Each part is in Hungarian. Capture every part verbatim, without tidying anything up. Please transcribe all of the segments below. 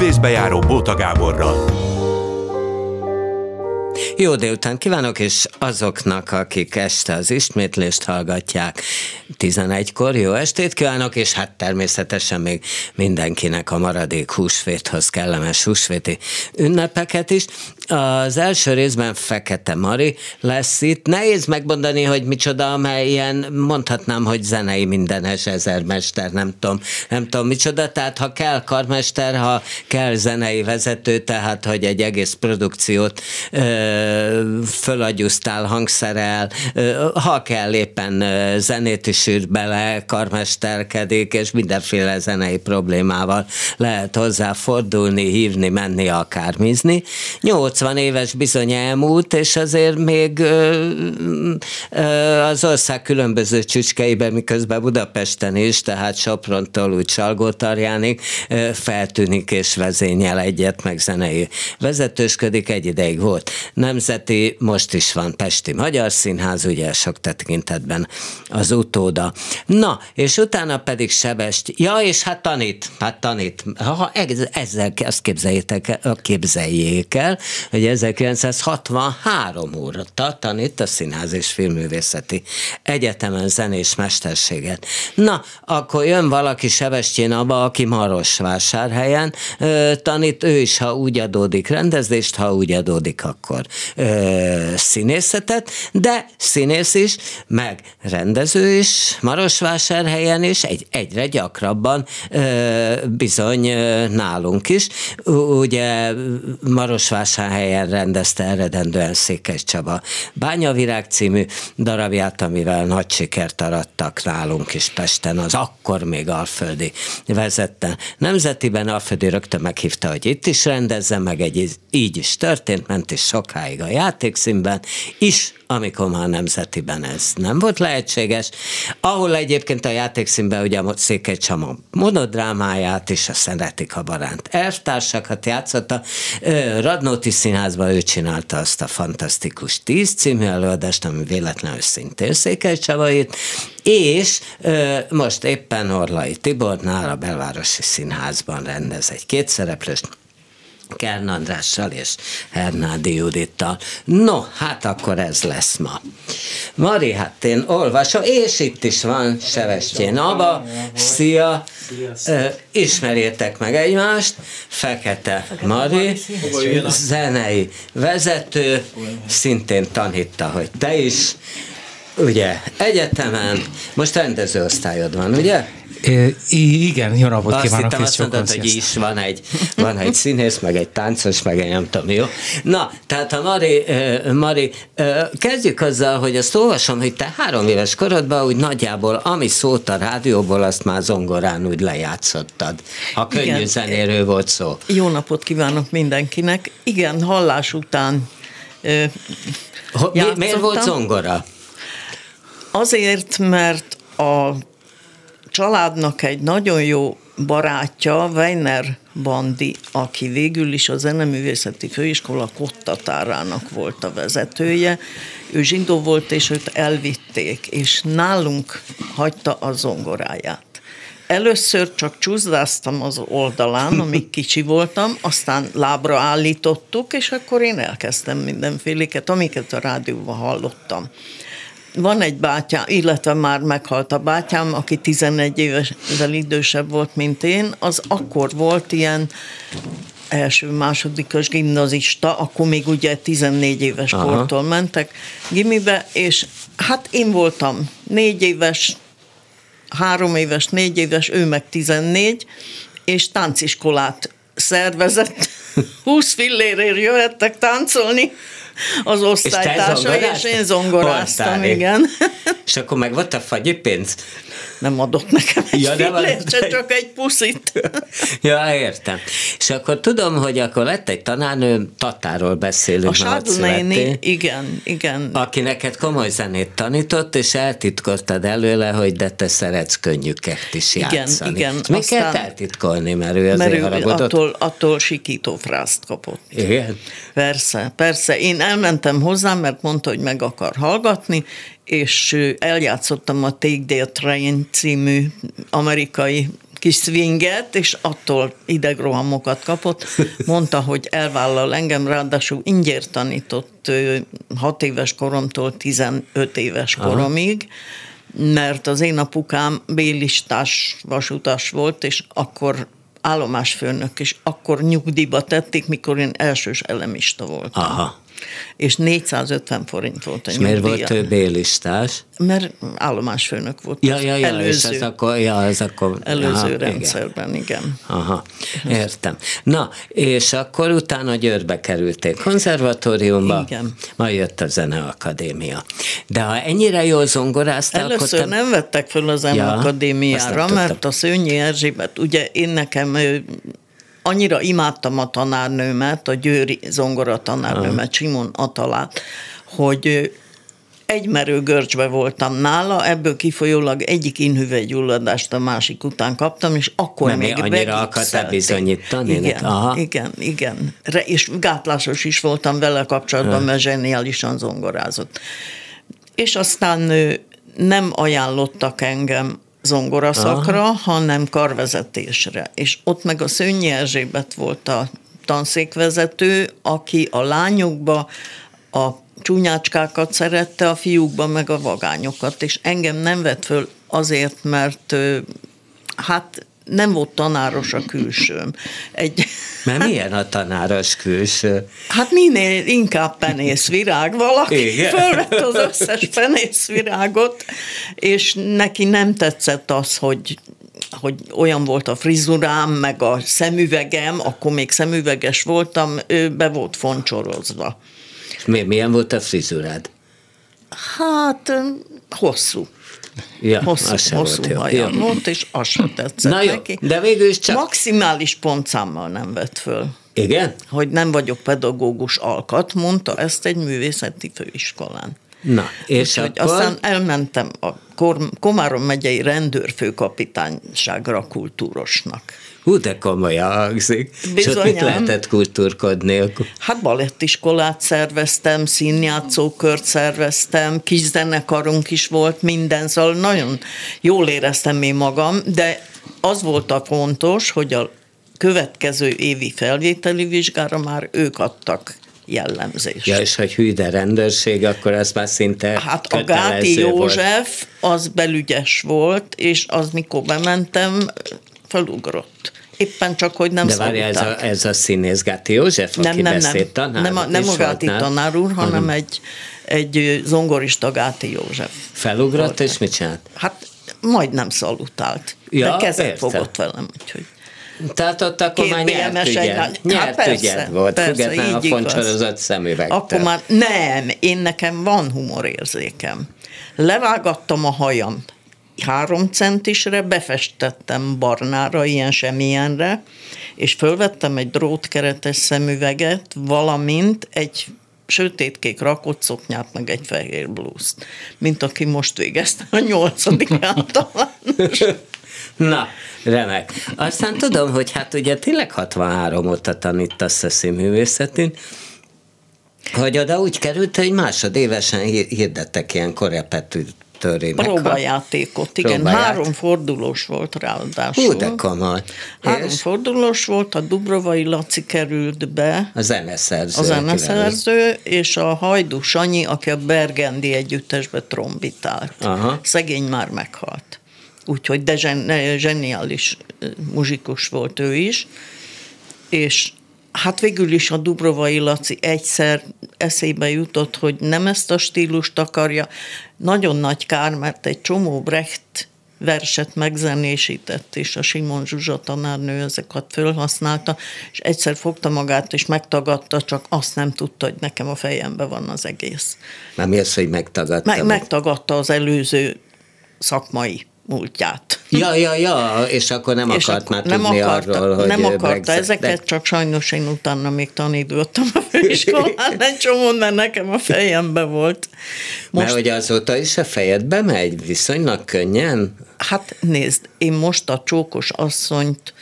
Művészbejáró Bóta Gáborral. Jó délután kívánok, és azoknak, akik este az ismétlést hallgatják tizenegykor, jó estét kívánok, és hát természetesen még mindenkinek a maradék húsvéthoz kellemes húsvéti ünnepeket is. Az első részben Fekete Mari lesz itt. Nehéz megmondani, hogy micsoda, amely ilyen, mondhatnám, hogy zenei mindenes ezermester, nem tudom, nem tudom micsoda, tehát ha kell karmester, ha kell zenei vezető, tehát hogy egy egész produkciót fölagyusztál, hangszerel, ha kell éppen zenét is ír bele, karmesterkedik, és mindenféle zenei problémával lehet hozzá fordulni, hívni, menni, akármizni. nyolcvan éves bizony elmúlt, és azért még az ország különböző csücskeiben, miközben Budapesten is, tehát Soprontól úgy Salgótarjánig feltűnik és vezényel egyet, meg zenei vezetősködik, egy ideig volt nemzeti, most is van Pesti-Magyar Színház, ugye sok tekintetben az utóda. Na, és utána pedig Sebest, ja, és hát tanít, hát tanít. Ha ezzel, azt képzeljétek, képzeljék el, hogy ezerkilencszázhatvanhárom óta tanít a Színház és Filmművészeti Egyetemen zenés mesterséget. Na, akkor jön valaki Sebestyén Aba, aki Marosvásárhelyen tanít, ő is, ha úgy adódik rendezést, ha úgy adódik, akkor Ö, színészetet, de színész is, meg rendező is, Marosvásárhelyen is, egy, egyre gyakrabban ö, bizony ö, nálunk is. Ugye Marosvásárhelyen rendezte eredendően Székely Csaba Bányavirág című darabját, amivel nagy sikert arattak nálunk is Pesten, az akkor még Alföldi vezette nemzetiben. Alföldi rögtön meghívta, hogy itt is rendezze, meg egy, így is történt, ment is sok sokáig a játékszínben is, amikor már nemzetiben ez nem volt lehetséges, ahol egyébként a játékszínben ugye a Székely Csaba monodrámáját és a Szenreti Kabaránt elvtársakat játszotta. Radnóti Színházban ő csinálta azt a fantasztikus tíz című előadást, ami véletlenül szintén Székely Csabait, és ö, most éppen Orlai Tibornál a Belvárosi Színházban rendez egy kétszereplős, Kern Andrással és Hernádi Judittal. No, hát akkor ez lesz ma. Mari, hát én olvasom, és itt is van Sebestyén Aba. Szia! Szia. Ismerjétek meg egymást. Fekete, Fekete Mari, Mari zenei vezető, szintén tanítta, hogy te is. Ugye, egyetemen, most rendezőosztályod van, ugye? I- igen, jó napot kívánok, és azt mondtad, hogy is van egy, van egy színész, meg egy táncos, meg egy nem tudom, jó? Na, tehát a Mari, Mari, kezdjük azzal, hogy azt olvasom, hogy te három éves korodban úgy nagyjából, ami szólt a rádióból, azt már zongorán úgy lejátszottad. A könnyű igen, zenéről volt szó. Jó napot kívánok mindenkinek. Igen, hallás után ö, mi, miért volt zongora? Azért, mert a családnak egy nagyon jó barátja, Weiner Bandi, aki végül is a Zeneművészeti Főiskola kottatárának volt a vezetője. Ő zsidó volt, és őt elvitték, és nálunk hagyta a zongoráját. Először csak csúszdáztam az oldalán, amíg kicsi voltam, aztán lábra állítottuk, és akkor én elkezdtem mindenféléket, amiket a rádióban hallottam. Van egy bátyám, illetve már meghalt a bátyám, aki tizenegy évvel idősebb volt, mint én, az akkor volt ilyen első-másodikos gimnazista, akkor még ugye tizennégy éves Aha. kortól mentek gimibe, és hát én voltam négy éves, három éves, négy éves, ő meg tizennégy, és tánciskolát szervezett, húsz fillérért jöhettek táncolni az osztálytársai, és, és én zongoráztam, Oltári. Igen. És akkor meg volt a fagyi pénz? Nem adott nekem egy ja, fillért, se csak egy puszit. Ja, értem. És akkor tudom, hogy akkor lett egy tanárnő, Tatáról beszélünk. A Sádlnéni, igen, igen. Aki neked komoly zenét tanított, és eltitkoltad előle, hogy de te szeretsz könnyűket is játszani. Igen, igen. És mi kell eltitkolni, mert ő azért haragudott? Attól, attól sikító frászt kapott. Igen? Persze, persze. Én elmentem hozzá, mert mondta, hogy meg akar hallgatni, és eljátszottam a Take the Train című amerikai kis swinget, és attól idegrohamokat kapott. Mondta, hogy elvállal engem, ráadásul ingyért tanított hat éves koromtól tizenöt éves koromig, mert az én apukám bélistás vasutas volt, és akkor állomásfőnök, és akkor nyugdíjba tették, mikor én elsős elemista voltam. Aha. És négyszázötven forint volt a nyugdíja. És miért volt bélistás? Mert állomásfőnök volt. Ja, ja, ja, előző, és ez akkor, ja, ez akkor... Előző aha, rendszerben, igen. igen. Aha, értem. Na, és akkor utána Győrbe kerülték konzervatóriumba, igen. Majd jött a Zeneakadémia. De ha ennyire jól zongoráztál, először akkor... Először te... nem vettek föl a Zeneakadémiára, ja, mert a Szőnyi Erzsébet, ugye én nekem... Annyira imádtam a tanárnőmet, a győri zongora tanárnőmet, Simon Atalát, hogy egymerő görcsbe voltam nála, ebből kifolyólag egyik inhüvelygyulladást a másik után kaptam, és akkor nem még begipszelték. Annyira akartál bizonyítani? Igen, aha. igen, igen. Re, és gátlásos is voltam vele kapcsolatban, mert zseniálisan zongorázott. És aztán nem ajánlottak engem zongoraszakra, aha. hanem karvezetésre. És ott meg a Szőnyi Erzsébet volt a tanszékvezető, aki a lányokba a csúnyácskákat szerette, a fiúkba meg a vagányokat, és engem nem vett föl azért, mert hát nem volt tanáros a külsőm. Egy, mert hát, milyen a tanáros külső? Hát minél inkább penészvirág valaki. Igen. Fölvett az összes penészvirágot, és neki nem tetszett az, hogy, hogy olyan volt a frizurám, meg a szemüvegem, akkor még szemüveges voltam, ő be volt foncsorozva. Mi, milyen volt a frizurád? Hát hosszú. Ja, hosszú hosszú hajam volt, volt, és az sem tetszett na jó, neki. De végül is csak... Maximális pontszámmal nem vett föl. Igen? Hogy nem vagyok pedagógus alkat, mondta ezt egy művészeti főiskolán. Na, és úgyhogy akkor... Aztán elmentem a Komárom megyei rendőrfőkapitányságra kultúrosnak. Hú, de komolyan hangzik. Bizonyám. És ott mit lehetett kultúrkodni? Hát balettiskolát szerveztem, színjátszókört szerveztem, kis zenekarunk is volt, minden, szóval nagyon jól éreztem én magam, de az volt a fontos, hogy a következő évi felvételi vizsgára már ők adtak jellemzés. Ja, és hogy hű, de rendőrség, akkor az már szinte hát a Gáti József volt. Az belügyes volt, és az mikor bementem, felugrott. Éppen csak, hogy nem szabadták. De várja, ez a, ez a színész Gáti József, nem, aki nem, beszélt tanár? Nem, nem, nem a Gáti tanár úr, hanem uh-huh. egy, egy zongorista Gáti József. Felugrott, volt. És mit csinált? Hát majdnem szalutált. Ja, de kezet érte. Fogott velem, úgyhogy. Tehát ott akkor már nyert ügyed, nyert hát ügyed volt, persze, független a foncsorozott szemüvegtől. Akkor már nem, én nekem van humorérzékem. Levágattam a hajam három centisre, befestettem barnára, ilyen semmilyenre, és fölvettem egy drótkeretes szemüveget, valamint egy sötétkék rakott szoknyát, meg egy fehér blúzt, mint aki most végezte a nyolcadik általános. Na, remek. Aztán tudom, hogy hát ugye tényleg hatvanhárom óta tanítasz a színművészetén, hogy oda úgy került, hogy másodévesen hirdettek ilyen korepetitőri próbajátékot, próbaját. Igen, három fordulós volt ráadásul. Hú, de komoly. Három és? Fordulós volt, a Dubrovai Laci került be. A zeneszerző. A zeneszerző, és a Hajdú Sanyi, aki a Bergendi együttesbe trombitált. Aha. Szegény már meghalt. Úgyhogy de zsen, zseniális muzsikus volt ő is, és hát végül is a Dubrovai Laci egyszer eszébe jutott, hogy nem ezt a stílust akarja. Nagyon nagy kár, mert egy csomó Brecht verset megzenésített, és a Simon Zsuzsa tanárnő ezeket fölhasználta, és egyszer fogta magát, és megtagadta, csak azt nem tudta, hogy nekem a fejembe van az egész. Már mi az, hogy megtagadta? Meg, megtagadta az előző szakmai múltját. Ja, ja, ja, és akkor nem és akart akkor már nem tudni akarta, arról, hogy... Nem akarta megzett, ezeket, de... csak sajnos én utána még tanítottam a főiskolán, egy csomóan, mert nekem a fejembe volt. Most... Mert ugye azóta is a fejedbe megy viszonylag könnyen? Hát nézd, én most a Csókos asszonyt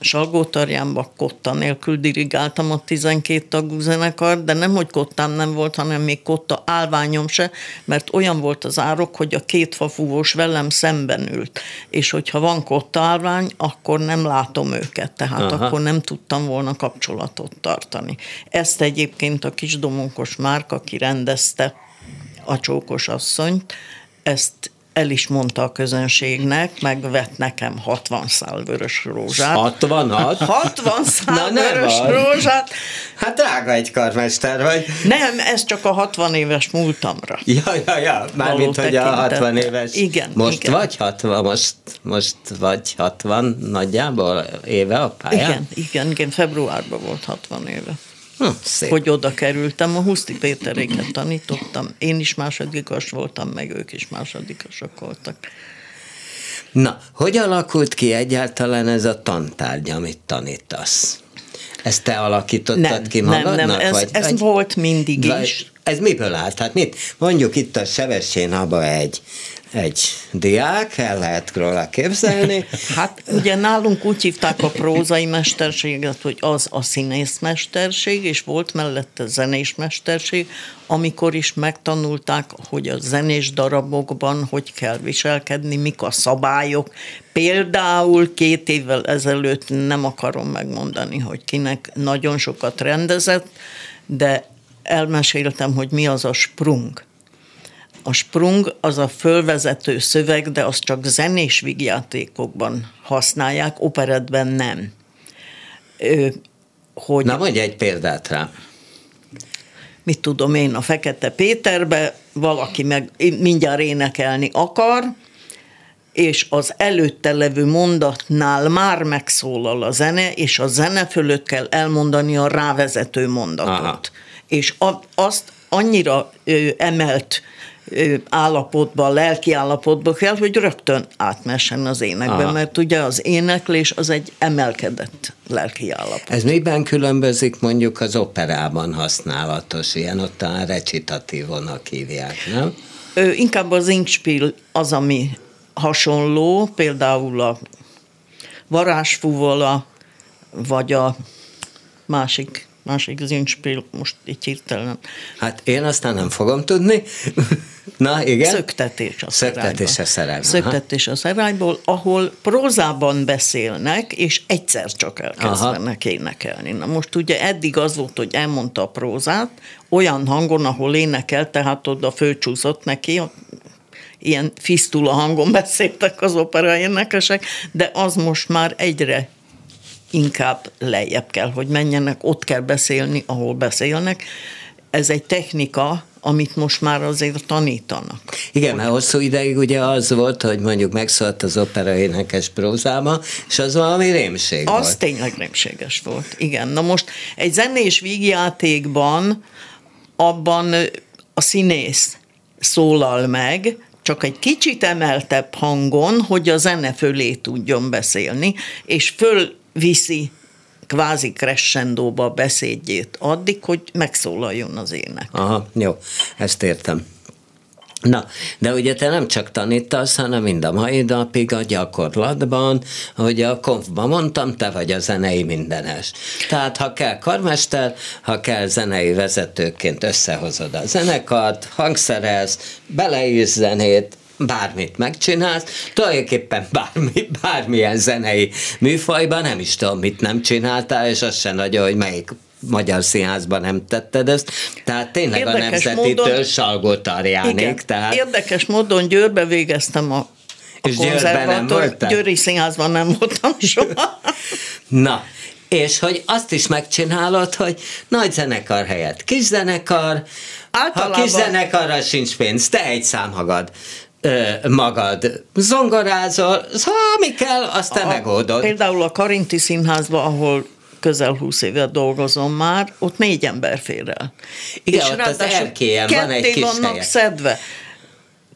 Salgótarjánba kotta nélkül dirigáltam a tizenkét tagú zenekart, de nem, hogy kottám nem volt, hanem még kotta állványom se, mert olyan volt az árok, hogy a két fafúvós velem szemben ült, és hogyha van kotta állvány, akkor nem látom őket, tehát Aha. akkor nem tudtam volna kapcsolatot tartani. Ezt egyébként a kis Domonkos Márk, aki rendezte a Csókos asszonyt, ezt el is mondta a közönségnek, meg vett nekem hatvan szál vörös rózsát. hatvanhat? hatvan szál Na, vörös rózsát. Hát drága egy karmester vagy. Nem, ez csak a hatvan éves múltamra. Ja, ja, ja, mármint, hogy a hatvan éves. Igen, most igen. vagy hatvan, most, most vagy hatvan nagyjából éve a pályán? Igen, igen, igen, februárban volt hatvan éve. Hm, hogy oda kerültem, a Huszti Péteréket tanítottam, én is másodikas voltam, meg ők is másodikasok voltak. Na, hogy alakult ki egyáltalán ez a tantárgy, amit tanítasz? Ezt te alakítottad nem, ki magadnak? Nem, nem, ez, vagy, ez vagy, volt mindig vagy, is. Ez miből állt? Hát mit? Mondjuk itt a Sebestyén Aba egy, egy diák, el lehet róla képzelni. Hát ugye nálunk úgy hívták a prózai mesterséget, hogy az a színészmesterség, és volt mellette zenés mesterség, amikor is megtanulták, hogy a zenés darabokban hogy kell viselkedni, mik a szabályok. Például két évvel ezelőtt, nem akarom megmondani, hogy kinek, nagyon sokat rendezett, de elmeséltem, hogy mi az a sprung. A sprung az a fölvezető szöveg, de azt csak zenés vígjátékokban használják, operettben nem. Ö, hogy Na, mondj egy példát rá. Mit tudom én, a Fekete Péterbe valaki meg mindjárt énekelni akar, és az előtte levő mondatnál már megszólal a zene, és a zene fölött kell elmondani a rávezető mondatot. Aha. És a, azt annyira ö, emelt ö, állapotba, lelki állapotba kell, hogy rögtön átmessen az énekbe, Aha. mert ugye az éneklés az egy emelkedett lelki állapot. Ez miben különbözik mondjuk az operában használatos, ilyen ott talán recitatívonak hívják, nem? Ö, inkább az ingspiel az, ami hasonló, például a varázsfúvola, vagy a másik másik zingspil, most így hirtelen. Hát én aztán nem fogom tudni. Na, igen. Szöktetés a Szöktetés a szerányból. Szöktetés a szerányból, ahol prózában beszélnek, és egyszer csak elkezdenek Aha. énekelni. Na most ugye eddig az volt, hogy elmondta a prózát, olyan hangon, ahol énekel, tehát oda fölcsúszott neki, ilyen fisztula hangon beszéltek az opera énekesek, de az most már egyre inkább lejjebb kell, hogy menjenek, ott kell beszélni, ahol beszélnek. Ez egy technika, amit most már azért tanítanak. Igen, mert hosszú ideig ugye az volt, hogy mondjuk megszólt az opera énekes prózába, és az valami rémség az volt. Az tényleg rémséges volt, igen. Na most egy zenés vígjátékban abban a színész szólal meg, csak egy kicsit emeltebb hangon, hogy a zene fölé tudjon beszélni, és föl viszi kvázi crescendóba a beszédjét addig, hogy megszólaljon az ének. Aha, jó, ezt értem. Na, de ugye te nem csak tanítasz, hanem mind a mai napig a gyakorlatban, hogy a konfban mondtam, te vagy a zenei mindenes. Tehát ha kell karmester, ha kell zenei vezetőként összehozod a zenekart, hangszerelsz, beleírsz zenét, bármit megcsinálsz, tulajdonképpen bármi, bármilyen zenei műfajban, nem is tudom, mit nem csináltál, és az se nagyon, hogy melyik magyar színházban nem tetted ezt. Tehát tényleg érdekes a nemzetitől Salgótarjánig. Tehát... Érdekes módon Győrbe végeztem a, a konzervatóriumot. Győri Színházban nem voltam soha. Na, és hogy azt is megcsinálod, hogy nagy zenekar helyett kis zenekar, általában... ha kis zenekarra sincs pénz, te egy számhagad. magad zongorázol, ami kell, azt te a, megoldod. Például a Karinti Színházban, ahol közel húsz éve dolgozom már, ott négy ember fér el. Igen, és ott az erkélyen van egy kis vannak szedve.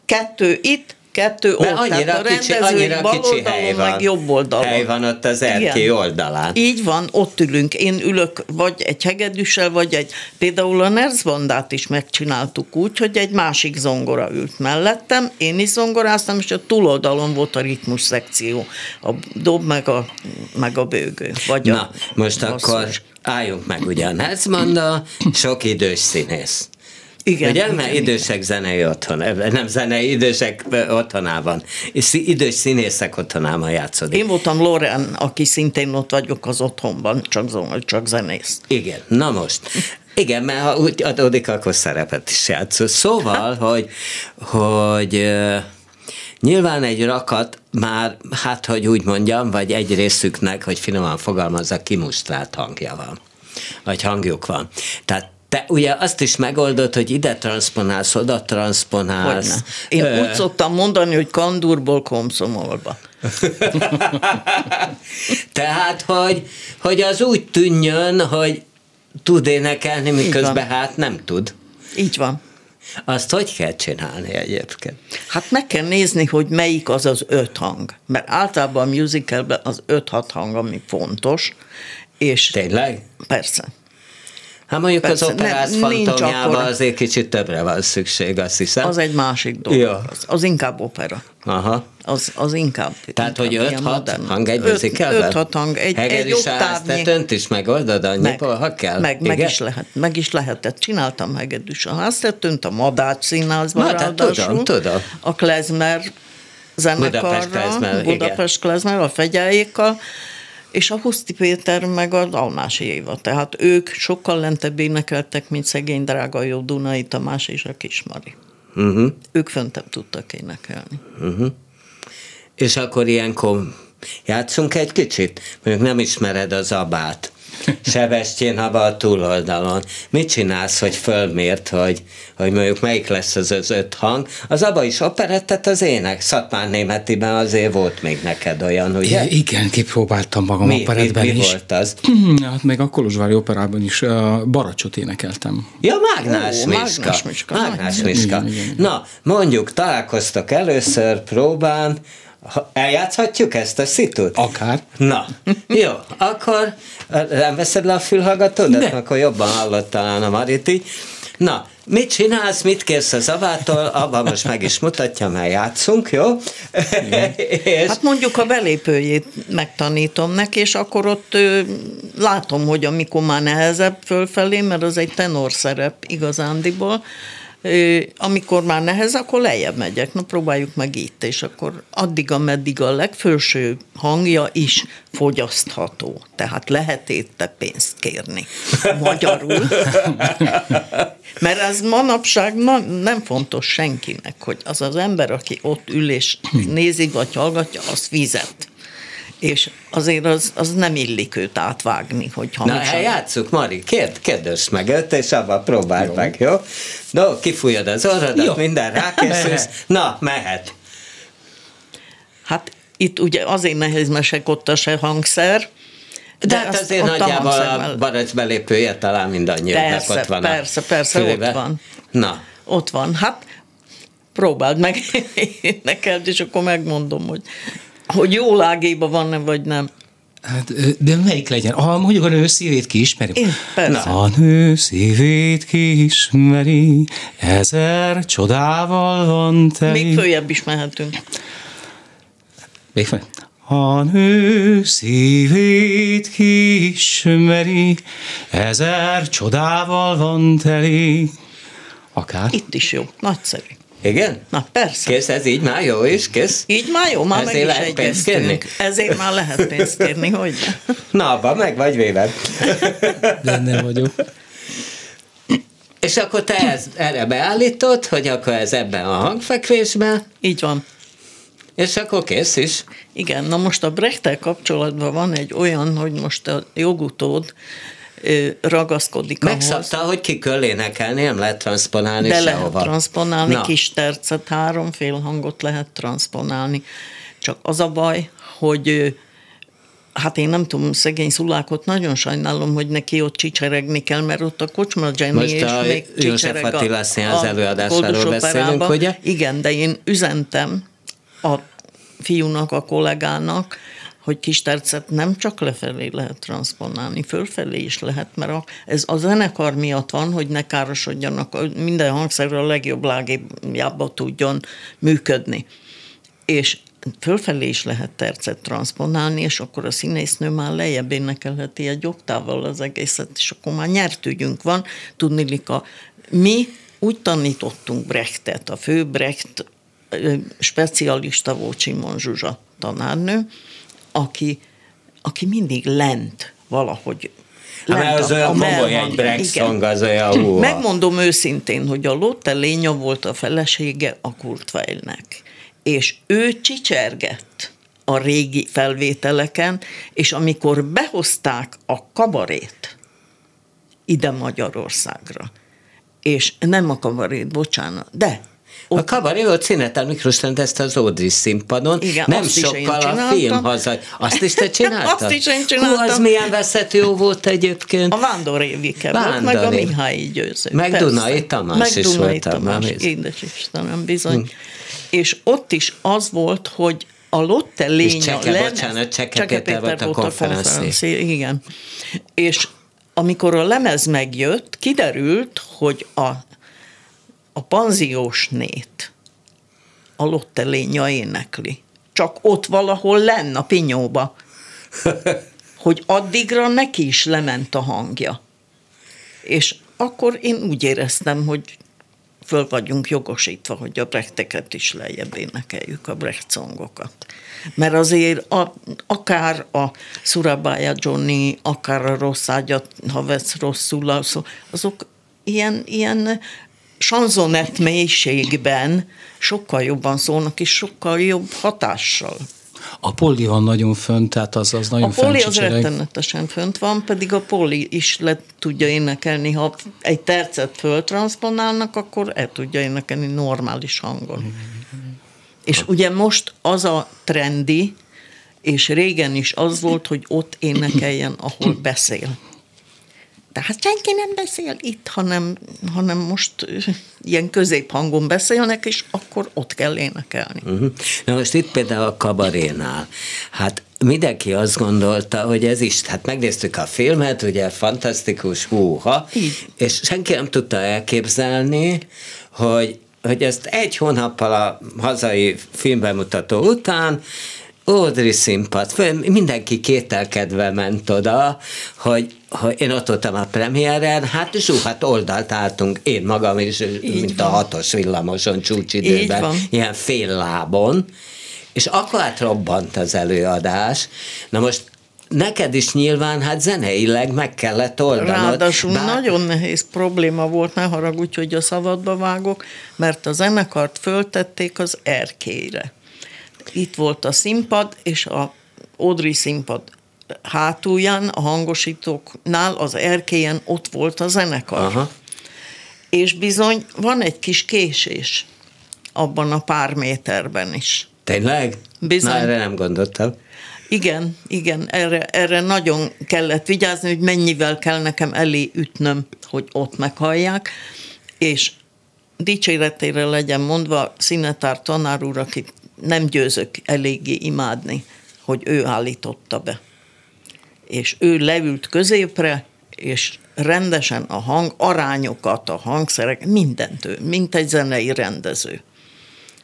Kettő itt, kettő oldalon, a rendező bal oldalon, meg jobb oldalon. Hely van ott az erkély oldalán. Így van, ott ülünk. Én ülök vagy egy hegedűssel, vagy egy, például a Nerz bandát is megcsináltuk úgy, hogy egy másik zongora ült mellettem, én is zongoráztam, és a túloldalon volt a ritmus szekció. A dob meg a, meg a bőgő. Vagy na, a most basszos. Akkor álljunk meg ugye a Nerz banda, sok idős színész. Igen, ugye, igen, mert idősek zenei otthon, nem zenei, idősek otthonában, és idős színészek otthonában játszódik. Én voltam Loren, aki szintén ott vagyok az otthonban, csak, csak zenész. Igen, na most. Igen, mert ha úgy adódik, akkor szerepet is játszol. Szóval, hogy, hogy nyilván egy rakat már, hát hogy úgy mondjam, vagy egy részüknek, hogy finoman fogalmazza, kimustrált hangja van, vagy hangjuk van. Tehát te ugye azt is megoldod, hogy ide transponálsz, oda transponálsz. Én Ö... úgy szoktam mondani, hogy Kandúrból Komszomolba. Tehát, hogy, hogy az úgy tűnjön, hogy tud énekelni, miközben hát nem tud. Így van. Azt hogy kell csinálni egyébként? Hát meg kell nézni, hogy melyik az az öt hang. Mert általában a musicalben az öt-hat hang, ami fontos. És tényleg? Persze. Hát mondjuk persze, az operáz fantomjában azért kicsit többre van szükség, azt hiszem. Az egy másik dolog. Ja. Az, az inkább opera. Aha. Az, az inkább. Tehát, inkább hogy öt-hat hang egy műzikelben? öt-hat hang egy, egy oktávnyi. Te tönt is megoldod annyiból, ha kell? Meg, meg is lehet. Meg is lehetett. Csináltam hegedűs a háztetőnt, a Madács Színházban Na, ráadásul. Tudom, tudom. A klezmer zenekarra, Budapest klezmer, a fegyeljékkal. És a Huszti Péter meg a Dalmási Éva. Tehát ők sokkal lentebb énekeltek, mint szegény drága jó Dunai Tamás és a Kismari. Uh-huh. Ők föntebb tudtak énekelni. Uh-huh. És akkor ilyenkor játszunk egy kicsit? Mondjuk nem ismered az Abát. Sebestyén Aba a túloldalon. Mit csinálsz, hogy fölmért, hogy, hogy mondjuk melyik lesz az az öt hang? Az Aba is operettet az ének? Szatmár Németiben azért volt még neked olyan, ugye? I- igen, kipróbáltam magam mi, operettben mi, mi is. Mi volt az? Hát meg a kolozsvári operában is a Baracsot énekeltem. Ja, Mágnás Ó, Miska. Mágnás Miska. Mágnás Miska. Igen, igen, igen. Na, mondjuk találkoztak először próbán. Eljátszhatjuk ezt a szitut? Akár. Na, jó, akkor nem veszed le a fülhallgatódat, akkor jobban hallott talán a Marit így. Na, mit csinálsz, mit kérsz az Abától, abban most meg is mutatja, mert játszunk, jó? És... hát mondjuk a belépőjét megtanítom neki, és akkor ott ő, látom, hogy amikor már nehezebb fölfelé, mert az egy tenor szerep igazándiból, amikor már nehez, akkor lejjebb megyek. Na, próbáljuk meg itt, és akkor addig, ameddig a legfelső hangja is fogyasztható. Tehát lehet érte pénzt kérni. Magyarul. Mert ez manapság nem fontos senkinek, hogy az az ember, aki ott ül és nézi, vagy hallgatja, az fizet. És azért az, az nem illik őt átvágni, hogy hamisan. Na, játsszuk, Mari, kérd, kérdezz meg őt, és abban próbáld jó. meg, jó? No, kifújod az orradat, jó. minden rákészülsz. Na, mehet. Hát itt ugye azért nehéz, mesek ott a se hangszer, de, de hát azért nagyjából a Baracs belépője talán mindannyiunknak ott van. Persze, persze, főbe. Ott van. Na. Ott van, hát próbáld meg neked, és akkor megmondom, hogy hogy jól ágéba van-e, vagy nem. Hát, de melyik legyen? Ah, mondjuk a nő szívét kiismeri. Én, persze. Na, a nő szívét kiismeri, ezer csodával van teli. Még följebb is mehetünk. Még följebb. A nő szívét kiismeri, ezer csodával van teli. Akár. Itt is jó, nagyszerű. Igen? Na, persze. Kész, ez így már jó is, kész. Így már jó, már ezért meg is egyeztünk. Ezért már lehet pénzt kérni, hogy ne. Na, abban meg vagy vélem. De nem vagyok. És akkor te ez, erre beállítod, hogy akkor ez ebben a hangfekvésben. Így van. És akkor kész is. Igen, na most a Brechtel kapcsolatban van egy olyan, hogy most a jogutód ragaszkodik ahhoz. Megszabta, hogy ki kell énekelni, nem lehet transponálni de sehova. De lehet transponálni, na. Kis tercet, háromfél hangot lehet transponálni. Csak az a baj, hogy hát én nem tudom, szegény Szulákot nagyon sajnálom, hogy neki ott csicseregni kell, mert ott a kocsma Jenny most és a még csicsereg a, a, a Koldus Operában. Beszélünk, ugye? Igen, de én üzentem a fiúnak, a kollégának, hogy kis tercet nem csak lefelé lehet transponálni, fölfelé is lehet, mert a, ez a zenekar miatt van, hogy ne károsodjanak, minden hangszerről a legjobb lágéjába tudjon működni. És fölfelé is lehet tercet transponálni, és akkor a színésznő már lejjebb énekelheti egy oktával az egészet, és akkor már nyert ügyünk van. Tudniillik, mi úgy tanítottunk Brechtet, a fő Brecht specialista volt Simon Zsuzsa tanárnő, aki, aki mindig lent valahogy. Lent az a, olyan a maga egy Brecht-szong, az olyan húha. Megmondom őszintén, hogy a Lotte Lénya volt a felesége a Kurtweilnek, és ő csicsergett a régi felvételeken, és amikor behozták a kabarét ide Magyarországra, és nem a kabarét, bocsánat, de a kabaré volt Szinetár Miklós rendezte az Ódri színpadon, igen, nem sokkal a film hazai. Azt is te csináltad? Azt is én csináltam. Hú, az milyen veszető jó volt egyébként. A Vándor Évike volt, meg a Mihály Győző. Meg persze. Dunai Tamás meg is Dunai volt. Tamás, édes Istenem, bizony. Hm. És ott is az volt, hogy a Lotte Lénya... És Cseke, lenne, bocsánat, Cseke, Cseke Péter volt a konferencié. Igen. És amikor a lemez megjött, kiderült, hogy a A panziósnét a Lotte Lénya énekli. Csak ott valahol lenn a pinyóba. Hogy addigra neki is lement a hangja. És akkor én úgy éreztem, hogy föl vagyunk jogosítva, hogy a Brechteket is lejjebb énekeljük, a Brecht-szongokat. Mert azért a, akár a Surabaya Johnny, akár a Rossz ágyat, ha vesz rosszul, azok ilyen... ilyen sanzonett mélységben sokkal jobban szólnak, és sokkal jobb hatással. A poli van nagyon fönt, tehát az, az nagyon föncsicsereg. A poli az rettenetesen fönt van, pedig a poli is le tudja énekelni, ha egy tercet föltranszponálnak, akkor el tudja énekelni normális hangon. Mm-hmm. És ugye most az a trendi, és régen is az volt, hogy ott énekeljen, ahol beszél. De hát senki nem beszél itt, hanem, hanem most ilyen középhangon beszélnek, és akkor ott kell énekelni. Uh-huh. Na most itt például a kabarénál. Hát mindenki azt gondolta, hogy ez is, hát megnéztük a filmet, ugye fantasztikus, húha, így. És senki nem tudta elképzelni, hogy, hogy ezt egy hónappal a hazai filmbemutató után Ódri színpad, mindenki kételkedve ment oda, hogy ha én ott voltam a premiéren, hát zsúhat oldalt álltunk, én magam is, így mint van. A hatos villamoson csúcsidőben, ilyen fél lábon, és akkor hát robbant az előadás. Na most neked is nyilván, hát zeneileg meg kellett oldanod. Ráadásul bár... nagyon nehéz probléma volt, ne haragudj, hogy a szabadba vágok, mert a zenekart föltették az erkélyre. Itt volt a színpad, és a Ódri színpad hátulján, a hangosítóknál, az erkélyen ott volt a zenekar. Aha. És bizony van egy kis késés abban a pár méterben is. Tényleg? Bizony. Na, erre nem gondoltam. Igen, igen, erre, erre nagyon kellett vigyázni, hogy mennyivel kell nekem elé ütnöm, hogy ott meghallják, és dicséretére legyen mondva Szinetár tanár úr, akit nem győzök eléggé imádni, hogy ő állította be. És ő leült középre, és rendesen a hang, arányokat, a hangszerek, mindent ő, mint egy zenei rendező.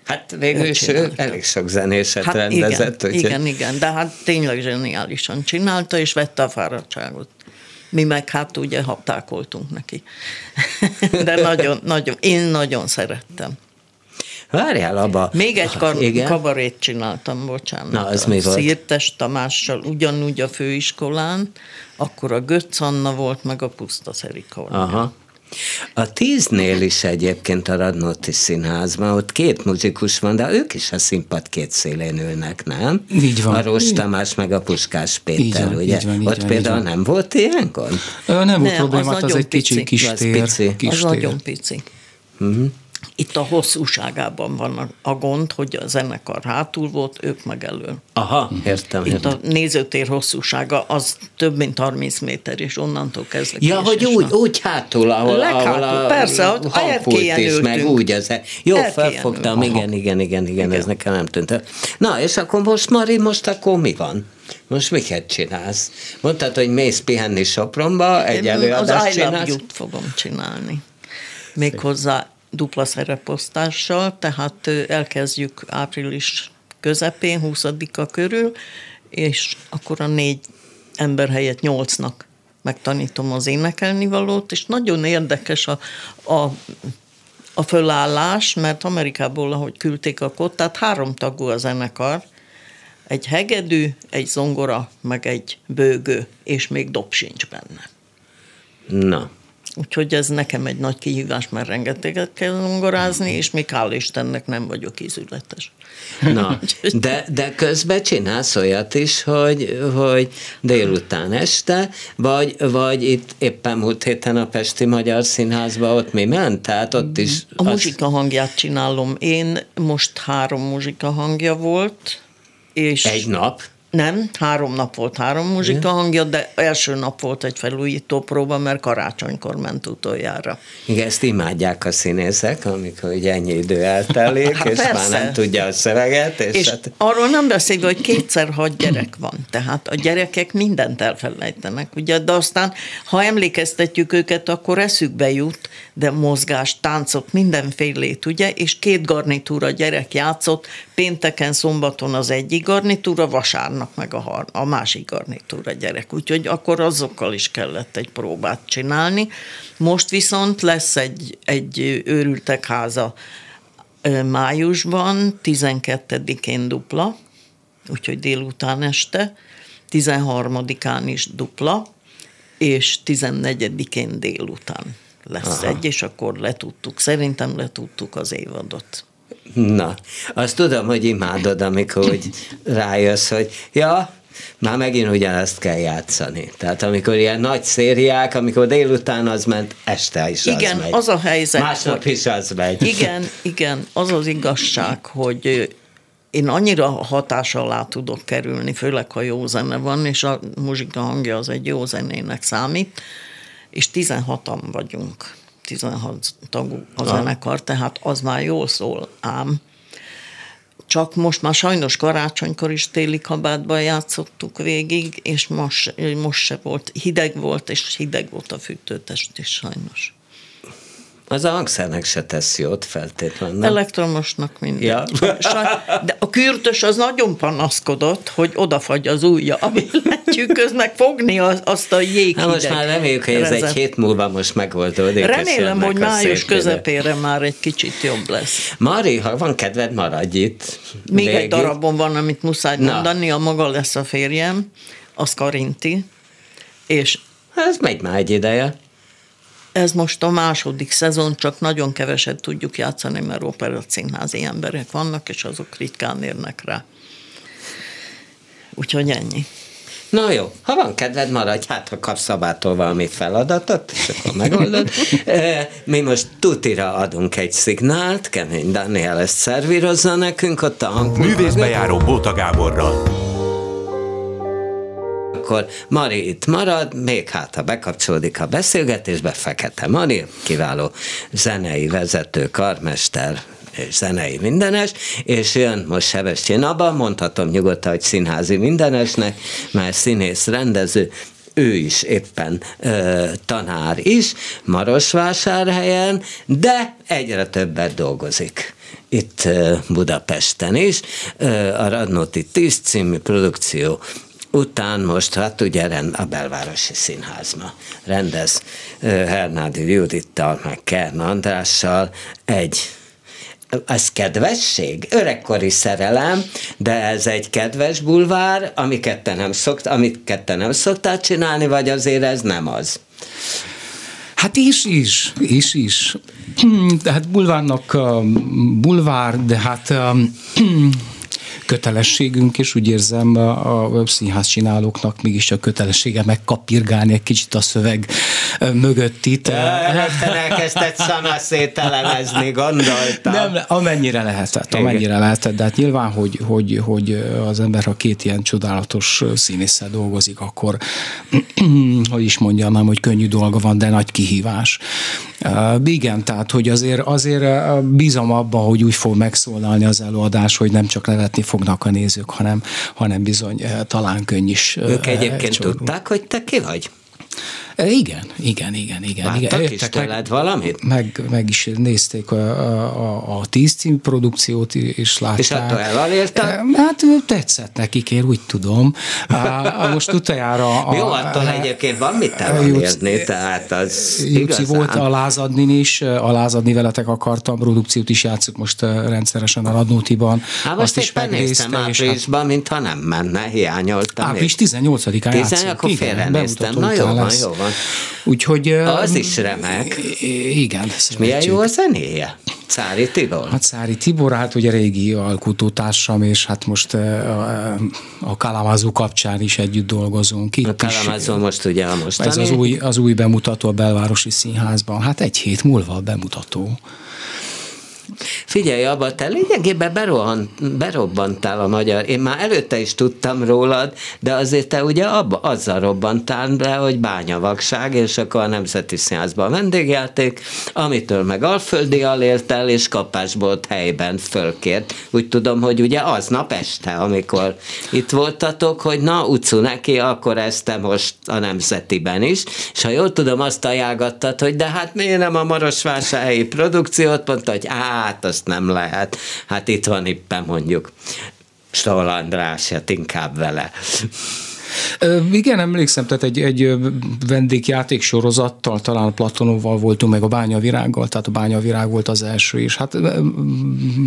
Hát végül is elég sok zenéset hát rendezett. Igen, igen, igen, de hát tényleg zseniálisan csinálta, és vette a fáradtságot. Mi meg hát ugye haptákoltunk neki. De nagyon, nagyon, én nagyon szerettem. Várjál, Aba. Még egy kar- kabarét csináltam, bocsánat. Na, az mi volt? Szirtes Tamással, ugyanúgy a főiskolán, akkor a Götz Anna volt, meg a Pusztaszeri Kormány. Aha. A tíznél is egyébként a Radnóti Színházban, ott két muzikus van, de ők is a színpad két szélén ülnek, nem? Így van. A Rós Tamás meg a Puskás Péter, van, ugye? Így van, így ott van, például nem volt ilyen gond? Nem volt problémát, az, az egy pici, kis tér. Az, pici. Kis az tér. Nagyon pici. Mhm. Itt a hosszúságában van a gond, hogy a zenekar hátul volt, ők meg elő. Aha, értem. Itt értem. A nézőtér hosszúsága az több mint harminc méter, és onnantól kezdve. Ja, hogy úgy, úgy hátul, ahol, leghátul, ahol persze, a hangpult is, meg úgy. Az, jó, felfogtam, igen, igen, igen, igen, ez nekem nem tűnt. Na, és akkor most, Mari, most akkor mi van? Most miket csinálsz? Mondtad, hogy mész pihenni Sopronba, egy előadást csinálsz? Az I Love You-t fogom csinálni. Méghozzá dupla szereposztással, tehát elkezdjük április közepén, huszadika körül, és akkor a négy ember helyett nyolcnak megtanítom az énekelnivalót, és nagyon érdekes a, a, a fölállás, mert Amerikából, ahogy küldték a kottát, három tagú a zenekar, egy hegedű, egy zongora, meg egy bőgő, és még dob sincs benne. Na. Úgyhogy ez nekem egy nagy kihívás, mert rengeteget kell zongorázni, és még hál' Istennek nem vagyok ízületes. Na, de, de közben csinálsz olyat is, hogy, hogy délután este, vagy, vagy itt éppen múlt héten a Pesti-Magyar Színházba, ott mi ment? Tehát ott is... A azt... muzsika hangját csinálom. Én most három muzsika hangja volt, és... Egy nap? Nem, három nap volt három muzsika hangja, de első nap volt egy felújító próba, mert karácsonykor ment utoljára. Igen, ezt imádják a színészek, amikor ugye ennyi idő eltelik, hát és persze. Már nem tudja a szöveget. És, és hát... arról nem beszélve, hogy kétszer hat gyerek van, tehát a gyerekek mindent elfelejtenek, ugye, de aztán, ha emlékeztetjük őket, akkor eszükbe jut, de mozgás, táncot, mindenfélét, ugye, és két garnitúra gyerek játszott, pénteken, szombaton az egyik garnitúra, vasárnap meg a, har- a másik garnitúra gyerek. Úgyhogy akkor azokkal is kellett egy próbát csinálni. Most viszont lesz egy, egy őrültek háza májusban, tizenkettedikén dupla, úgyhogy délután este, tizenharmadikán is dupla, és tizennegyedikén délután lesz. Aha. Egy, és akkor letudtuk, szerintem letudtuk az évadot. Na, azt tudom, hogy imádod, amikor úgy rájössz, hogy ja, már megint ugyanazt kell játszani. Tehát amikor ilyen nagy szériák, amikor délután az ment, este is igen, az megy. Igen, az a helyzet. Másnap hogy, is az megy. Igen, igen, az az igazság, hogy én annyira hatás alá tudok kerülni, főleg ha jó zene van, és a muzsika hangja az egy jó zenének számít, és tizenhatan vagyunk. tizenhat tagú a zenekar, tehát az már jól szól, ám. Csak most már sajnos karácsonykor is téli kabátban játszottuk végig, és most, most se volt, hideg volt, és hideg volt a fűtőtest is sajnos. Az a hangszernek se tesz jót feltétlenül. Elektromosnak mindig. Ja. De a kürtös az nagyon panaszkodott, hogy odafagy az ujja, ami letyűköznek fogni az, azt a jéghideg. Na most már reméljük, hogy ez egy hét múlva most megoldodik. Remélem, hogy május közepére már egy kicsit jobb lesz. Mari, ha van kedved, maradj itt. Még végig. Egy darabon van, amit muszáj Na. mondani, a Maga lesz a férjem, az Karinti, és... Ez megy már egy ideje. Ez most a második szezon, csak nagyon keveset tudjuk játszani, mert operaszínházi emberek vannak, és azok ritkán érnek rá. Úgyhogy ennyi. Na jó, ha van kedved, maradj, hát ha kapsz Abától valami feladatot, és akkor megoldod. Mi most tutira adunk egy szignált, Kemény Dániel ezt szervírozza nekünk, ott a hang. Művészbejáró Bóta Gáborral. Akkor Mari itt marad, még hát, ha bekapcsolódik a beszélgetésbe, Fekete Mari, kiváló zenei vezető, karmester és zenei mindenes, és jön most Sebestyén Aba, mondhatom nyugodtan, hogy színházi mindenesnek, mert színész, rendező, ő is éppen ö, tanár is, Marosvásárhelyen, de egyre többet dolgozik. Itt ö, Budapesten is, ö, a Radnóti tíz című produkció után most, hát ugye a Belvárosi Színházban rendez Hernádi Judittal, meg Kern Andrással egy, ez kedvesség, öregkori szerelem, de ez egy kedves bulvár, amit ketten nem, szokt, amit ketten nem szoktál csinálni, vagy azért ez nem az? Hát is, is, is, is. De hát bulvárnak bulvár, de hát... kötelességünk, és úgy érzem a színház csinálóknak mégis a kötelessége megkapirgálni egy kicsit a szöveg mögöttit. Rögtön elkezdett szanaszét elemezni, gondoltam. Nem, amennyire lehetett, amennyire lehetett, de hát nyilván, hogy, hogy, hogy az ember, ha két ilyen csodálatos színésszel dolgozik, akkor, hogy is mondjam, nem, hogy könnyű dolga van, de nagy kihívás. Igen, tehát, hogy azért, azért bízom abban, hogy úgy fog megszólalni az előadás, hogy nem csak nevetni fognak a nézők, hanem, hanem bizony talán könny is. Ők egyébként csorú. Tudták, hogy te ki vagy? Igen, igen, igen, igen. Láttak igen. is tőled valamit? Meg, meg is nézték a, a, a tíz cím produkciót, és látták. És attól elaléltem? Hát tetszett nekik, én úgy tudom. Most utoljára... A, Jó, attól egyébként van mit elérni, tehát az Júci volt a Lázadnin is, a Lázadni veletek akartam, produkciót is játszunk most rendszeresen a Radnótiban. Hát most azt éppen is néztem áprilisban, mintha nem menne, hiányoltam. Április tizennyolcadikán játszunk. Akkor félrenéztem, na jó van, jó van. Úgyhogy... Az uh, is remek. Igen. Milyen jó a zenéje? Czári Tibor. Hát Czári Tibor, hát ugye régi alkotótársam, és hát most a, a Kalamazó kapcsán is együtt dolgozunk. Itt a Kalamazó most ugye a mostani. Ez az új, az új bemutató a Belvárosi Színházban. Hát egy hét múlva a bemutató. Figyelj, Aba, te lényegében berohant, berobbantál a magyar, én már előtte is tudtam rólad, de azért te ugye abba, azzal robbantál be, hogy bányavagság, és akkor a Nemzeti Színházban vendégjáték, amitől meg Alföldi aléltel, és kapásbolt helyben fölkért. Úgy tudom, hogy ugye aznap este, amikor itt voltatok, hogy na, ucu neki, akkor ezt te most a Nemzetiben is, és ha jól tudom, azt ajánlottad, hogy de hát miért nem a marosvásárhelyi produkciót, mondta, hogy á, hát azt nem lehet. Hát itt van éppen mondjuk Kern András, hát inkább vele. Igen, emlékszem, tehát egy, egy vendégjáték sorozattal, talán Platonovval voltunk, meg a Bányavirággal, tehát a Bányavirág volt az első, és hát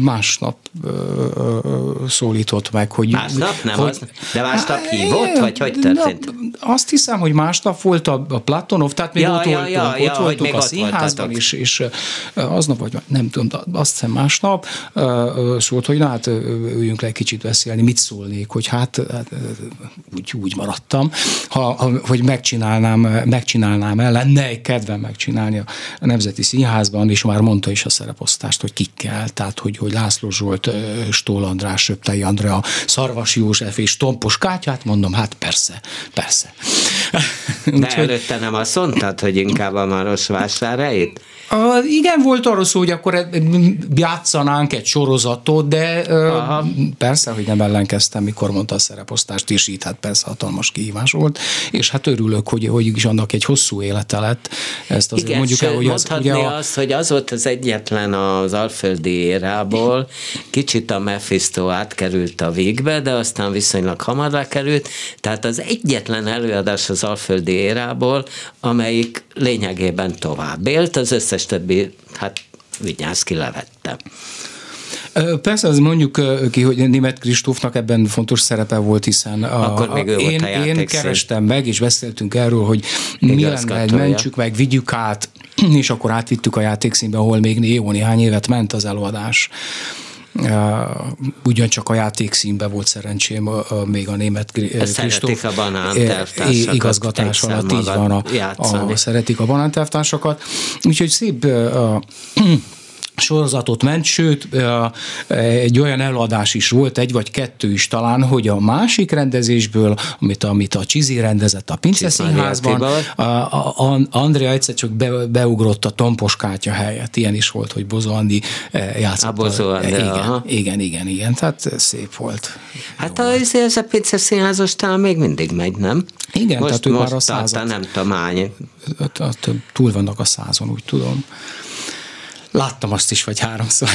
másnap szólított meg, hogy... Másnap? Nem hogy, az, de másnap hát, hívott, vagy hogy történt? Na, azt hiszem, hogy másnap volt a, a Platonov, tehát még ja, ott, ja, voltunk, ja, ott ja, voltunk a színházban, és, és aznap, vagy nem tudom, azt hiszem másnap szólt, hogy na hát üljünk le egy kicsit beszélni, mit szólnék, hogy hát úgy, úgy maradtam, ha, ha, hogy megcsinálnám, megcsinálnám el, lenne egy kedvem megcsinálni a Nemzeti Színházban, és már mondta is a szereposztást, hogy kikkel, tehát hogy, hogy László Zsolt, Stóla András, Söptei Andrea, Szarvas József és Tompos Kátyát, mondom, hát persze, persze. De előtte nem azt mondtad, hogy inkább a marosvásárhelyit? Igen, volt arról szó, hogy akkor játszanánk egy sorozatot, de Aha. persze, hogy nem ellenkeztem, mikor mondta a szereposztást, és így hát persze hatalmas kihívás volt, és hát örülök, hogy, hogy is annak egy hosszú élete lett. Ezt azért igen, mondjuk el, hogy az, ugye a... az, hogy az volt az egyetlen az alföldi érából, kicsit a Mephisto átkerült a Vígbe, de aztán viszonylag hamar lekerült, tehát az egyetlen előadás az alföldi érából, amelyik lényegében tovább élt, az összes többi, hát vigyázz, kilevette. Persze, az mondjuk ki, hogy Németh Kristófnak ebben fontos szerepe volt, hiszen a, a, én, én kerestem meg, és beszéltünk erről, hogy mi lenne, mentsük meg, vigyük át, és akkor átvittük a játékszínbe, ahol még jó néhány évet ment az előadás. Ugyancsak a játékszínben volt szerencsém még a Németh Kristóf igazgatás alatt, így van, a, a, szeretik a banántártársakat. Úgyhogy szép a, sorozatot ment, sőt egy olyan előadás is volt, egy vagy kettő is talán, hogy a másik rendezésből, amit, amit a Csizi rendezett a Pince Színházban, Andrea egyszer csak be, beugrott a Tompos Kátya helyett. Ilyen is volt, hogy Bozó Andi játszott. A Bozó Andi, igen, igen, igen, igen, tehát szép volt. Hát az, ez a Pince Színházos talán még mindig megy, nem? Igen, most, tehát ő most már a százat. Nem tudom, hány. Túl vannak a százon, úgy tudom. Láttam azt is, vagy háromszor.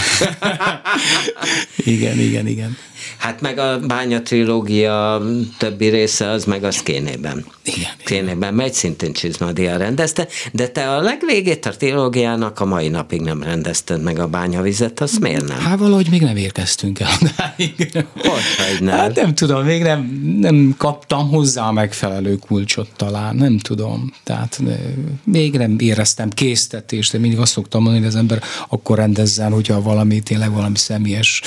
igen, igen, igen. Hát meg a Bánya trilógia többi része, az meg az Kénében. Igen. Kénében megy, szintén Csizmadia rendezte, de te a legvégét a trilógiának a mai napig nem rendezted meg a Bányavizet, azt miért nem? Hát valahogy még nem érkeztünk el odáig. Hogyhagynál? Hát nem tudom, még nem, nem kaptam hozzá a megfelelő kulcsot talán, nem tudom. Tehát még nem éreztem késztetést, de mindig azt szoktam mondani, hogy az ember akkor rendezzen, hogyha valami, tényleg valami személyes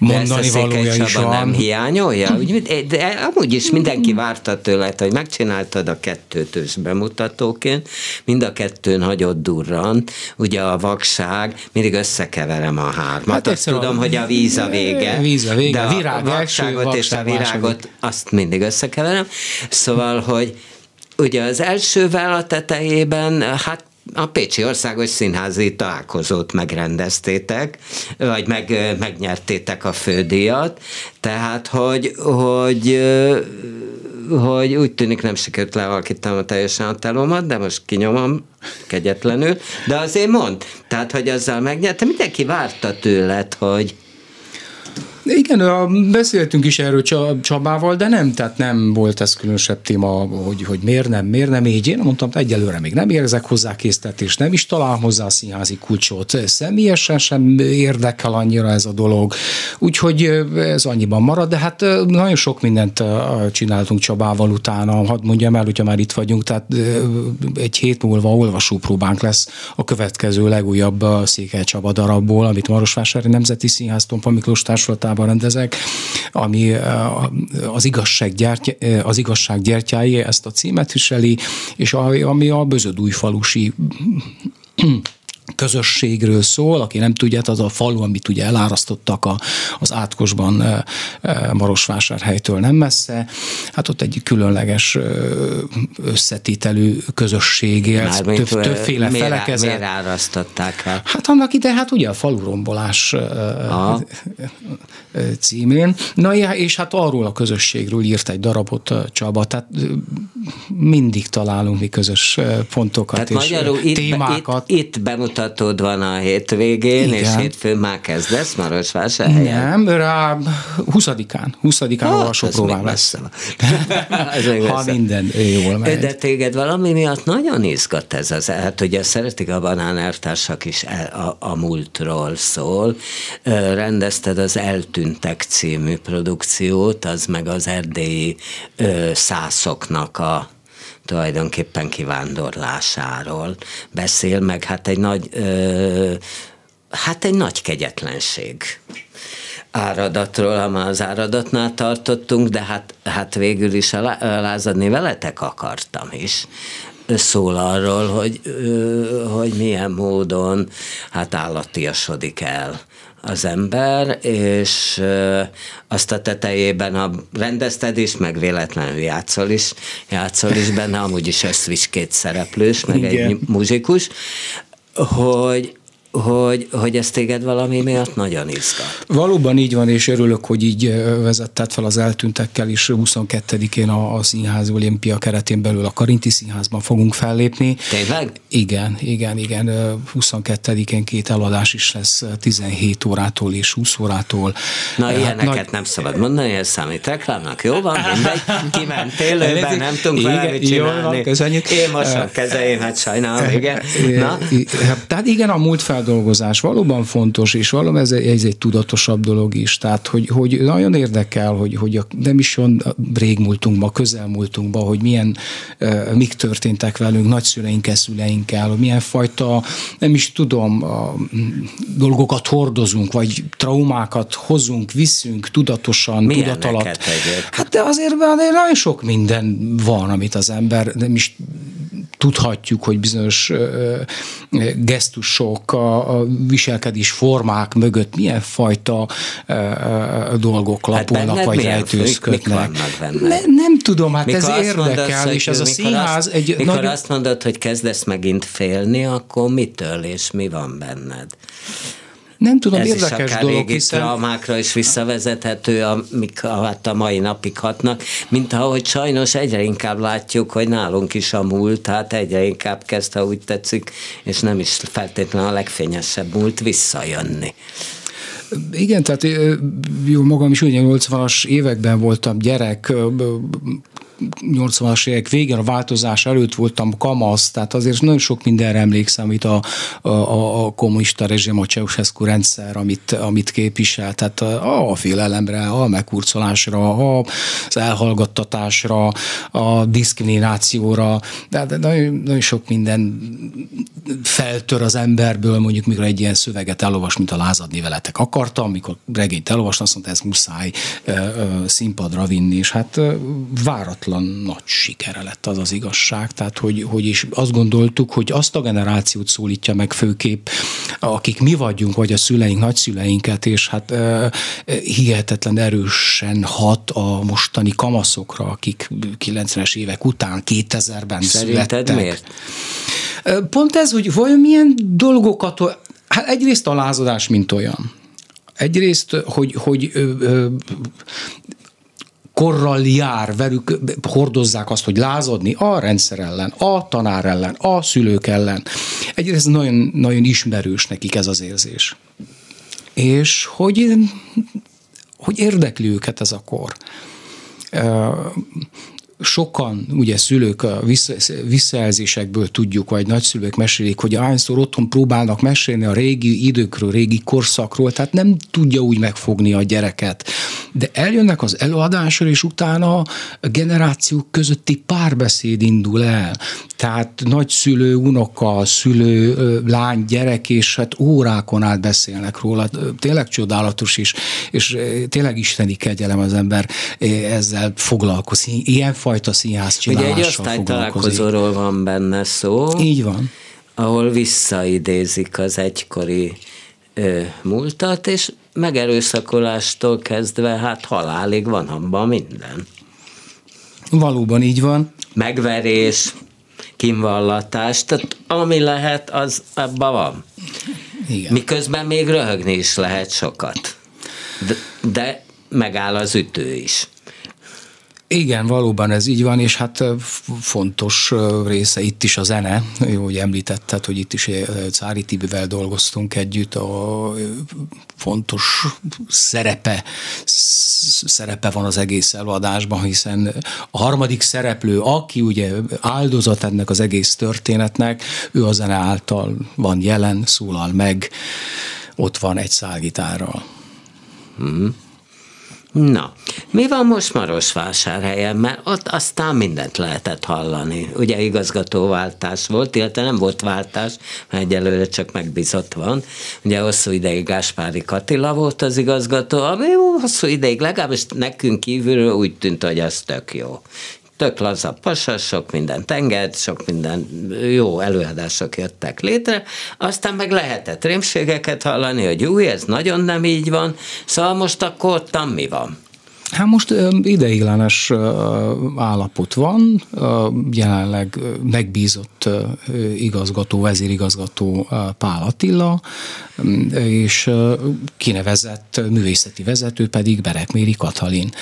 mondani valója is van. Nem hiányolja? Úgy, de amúgy is mindenki várta tőled, hogy megcsináltad a kettőtős bemutatóként, mind a kettőn hagyott durran, ugye a vakság, mindig összekeverem a hármat. Hát azt tudom, a, hogy a víz a vége. Víz a vége, de virág, a vakságot első, és a virágot, második. Azt mindig összekeverem. Szóval, hogy ugye az elsővel a tetejében, hát a Pécsi Országos Színházi Találkozót megrendeztétek, vagy meg, megnyertétek a fődíjat, tehát, hogy, hogy, hogy úgy tűnik nem sikerült lealkítanom teljesen a telómat, de most kinyomom kegyetlenül, de azért mondd, tehát, hogy azzal megnyerte, mindenki várta tőled, hogy igen, beszéltünk is erről Csabával, de nem, tehát nem volt ez különösebb téma, hogy, hogy miért nem, miért nem így. Én mondtam, egyelőre még nem érzek hozzá késztetést, nem is találom hozzá a színházi kulcsot. Személyesen sem érdekel annyira ez a dolog. Úgyhogy ez annyiban marad, de hát nagyon sok mindent csináltunk Csabával utána. Hadd mondjam el, hogyha már itt vagyunk, tehát egy hét múlva olvasópróbánk lesz a következő legújabb Székely Csaba darabból, amit Marosvásárhelyi Nemzeti Színház Tompa Miklós társulatában rendezek, ami az igazság, gyerty, az igazság gyertyái, ezt a címet viseli, és ami a Bözödújfalusi közösségről szól, aki nem tudja, az a falu, amit ugye elárasztottak a, az átkosban Marosvásárhelytől nem messze. Hát ott egy különleges összetételű közösség, több, többféle mér, felekezet. Miért árasztották el? Hát annak ide, hát ugye a falurombolás Aha. címén. Na ja, és hát arról a közösségről írt egy darabot Csaba, tehát mindig találunk mi közös pontokat tehát és magyarul témákat. Itt, itt, itt bemutatjuk van a hétvégén, igen. És hétfőn már kezdesz Marosvásárhelyen? Nem, rá huszadikán. huszadikán oh, olvasópróbám lesz. Ha minden jól megy. De téged valami miatt nagyon izgat ez az, hát ugye szeretik a Banán elvtársak is a, a múltról szól. Rendezted az Eltűntek című produkciót, az meg az erdélyi szászoknak a tulajdonképpen kivándorlásáról beszél, meg hát egy nagy, ö, hát egy nagy kegyetlenség áradatról, ha már az áradatnál tartottunk, de hát, hát végül is lázadni veletek akartam is. Szól arról, hogy, ö, hogy milyen módon hát állatiasodik el az ember, és azt a tetejében, ha rendezted is, meg véletlenül játszol is, játszol is benne, amúgy is összvisz két szereplős, meg igen. Egy muzsikus, hogy Hogy, hogy ez téged valami miatt nagyon izgat. Valóban így van, és örülök, hogy így vezetted fel az Eltűntekkel is. huszonkettedikén a, a Színház Olimpia keretén belül a Karinti Színházban fogunk fellépni. Tényleg? Igen, igen, igen. huszonkettedikén két eladás is lesz tizenhét órától és húsz órától. Na, ilyeneket hát, nem szabad mondani, ez számít reklámnak. Jó van, mindegy, kiment élőben, nem tudunk vele mit csinálni. Én most a kezeim, hát sajnálom, igen. Na? Tehát igen, a múlt fel dolgozás valóban fontos, és valóban ez, ez egy tudatosabb dolog is. Tehát, hogy, hogy nagyon érdekel, hogy, hogy a, nem is olyan régmúltunkban, közelmúltunkban, hogy milyen, e, mik történtek velünk, nagyszüleinkkel, szüleinkkel, hogy milyen fajta, nem is tudom, a, dolgokat hordozunk, vagy traumákat hozunk, viszünk tudatosan, milyen tudatalat. Hát de azért, azért nagyon sok minden van, amit az ember nem is tudhatjuk, hogy bizonyos gesztusok, a viselkedés formák mögött milyen fajta dolgok lapolnak, hát vagy rejtőzködnek. Ne, nem tudom, hát mikor ez érdekel, mondod, és ez a színház azt, egy... Mikor nagy... azt mondod, hogy kezdesz megint félni, akkor mitől és mi van benned? Nem tudom, ez érdekes dolog, régi hiszen... traumákra is visszavezethető, amik hát a mai napig hatnak, mint ahogy sajnos egyre inkább látjuk, hogy nálunk is a múlt, hát egyre inkább kezd, ha úgy tetszik, és nem is feltétlenül a legfényesebb múlt visszajönni. Igen, tehát jó, magam is úgy nyolcvanas években voltam gyerek, nyolcvanas évek végén, a változás előtt voltam kamasz, tehát azért nagyon sok mindenre emlékszem, amit a, a, a kommunista rezsim, a Ceausescu rendszer, amit, amit képvisel, tehát a félelemre, a megkurcolásra, az elhallgattatásra, a diszkriminációra, de, de nagyon, nagyon sok minden feltör az emberből, mondjuk mikor egy ilyen szöveget elolvas, mint a Lázadni veletek akartam, mikor regényt elolvastam, azt mondta, ez muszáj ö, ö, színpadra vinni, és hát ö, váratlan nagy sikere lett az az igazság, tehát hogy, hogy is azt gondoltuk, hogy azt a generációt szólítja meg főképp, akik mi vagyunk, vagy a szüleink, nagyszüleinket, és hát ö, hihetetlen erősen hat a mostani kamaszokra, akik kilencvenes évek után kétezerben születtek. Szerinted miért? Pont ez, hogy vajon milyen dolgokat, hát egyrészt a lázadás, mint olyan. Egyrészt, hogy, hogy ö, ö, korral jár, velük hordozzák azt, hogy lázadni a rendszer ellen, a tanár ellen, a szülők ellen. Egyrészt nagyon, nagyon ismerős nekik ez az érzés. És hogy, hogy érdekli őket ez a kor. Ö, Sokan, ugye szülők a visszajelzésekből tudjuk, vagy nagyszülők mesélik, hogy ahányszor otthon próbálnak mesélni a régi időkről, régi korszakról, tehát nem tudja úgy megfogni a gyereket. De eljönnek az előadásra, és utána a generációk közötti párbeszéd indul el. Tehát nagyszülő, unoka, szülő, lány, gyerek, és hát órákon át beszélnek róla. Tényleg csodálatos is, és tényleg isteni kegyelem az ember ezzel foglalkozni. Ilyenfajta fajta színház csinálással foglalkozik. Ugye egy osztálytalálkozóról van benne szó. Így van. Ahol visszaidézik az egykori ö, múltat, és megerőszakolástól kezdve hát halálig van abban minden. Valóban így van. Megverés, kínvallatás, tehát ami lehet, az abban van. Igen. Miközben még röhögni is lehet sokat. De, de megáll az ütő is. Igen, valóban ez így van, és hát fontos része itt is a zene. Jó, hogy említetted, hogy itt is Czári Tibivel dolgoztunk együtt, a fontos szerepe, szerepe van az egész előadásban, hiszen a harmadik szereplő, aki ugye áldozat ennek az egész történetnek, ő a zene által van jelen, szólal meg, ott van egy szálgitárral. Mm. Na, mi van most Marosvásárhelyen? Mert ott aztán mindent lehetett hallani. Ugye igazgatóváltás volt, illetve nem volt váltás, mert egyelőre csak megbízott van. Ugye hosszú ideig Gáspári Katila volt az igazgató, ami hosszú ideig, legalábbis nekünk kívülről úgy tűnt, hogy ez tök jó. Tök laza pasa, sok mindent enged, sok minden jó előadások jöttek létre, aztán meg lehetett rémségeket hallani, hogy új, ez nagyon nem így van, szóval most akkor ottan mi van? Hát most ideiglenes állapot van, jelenleg megbízott igazgató, vezérigazgató Pál Attila, és kinevezett művészeti vezető pedig Berekméri Katalin.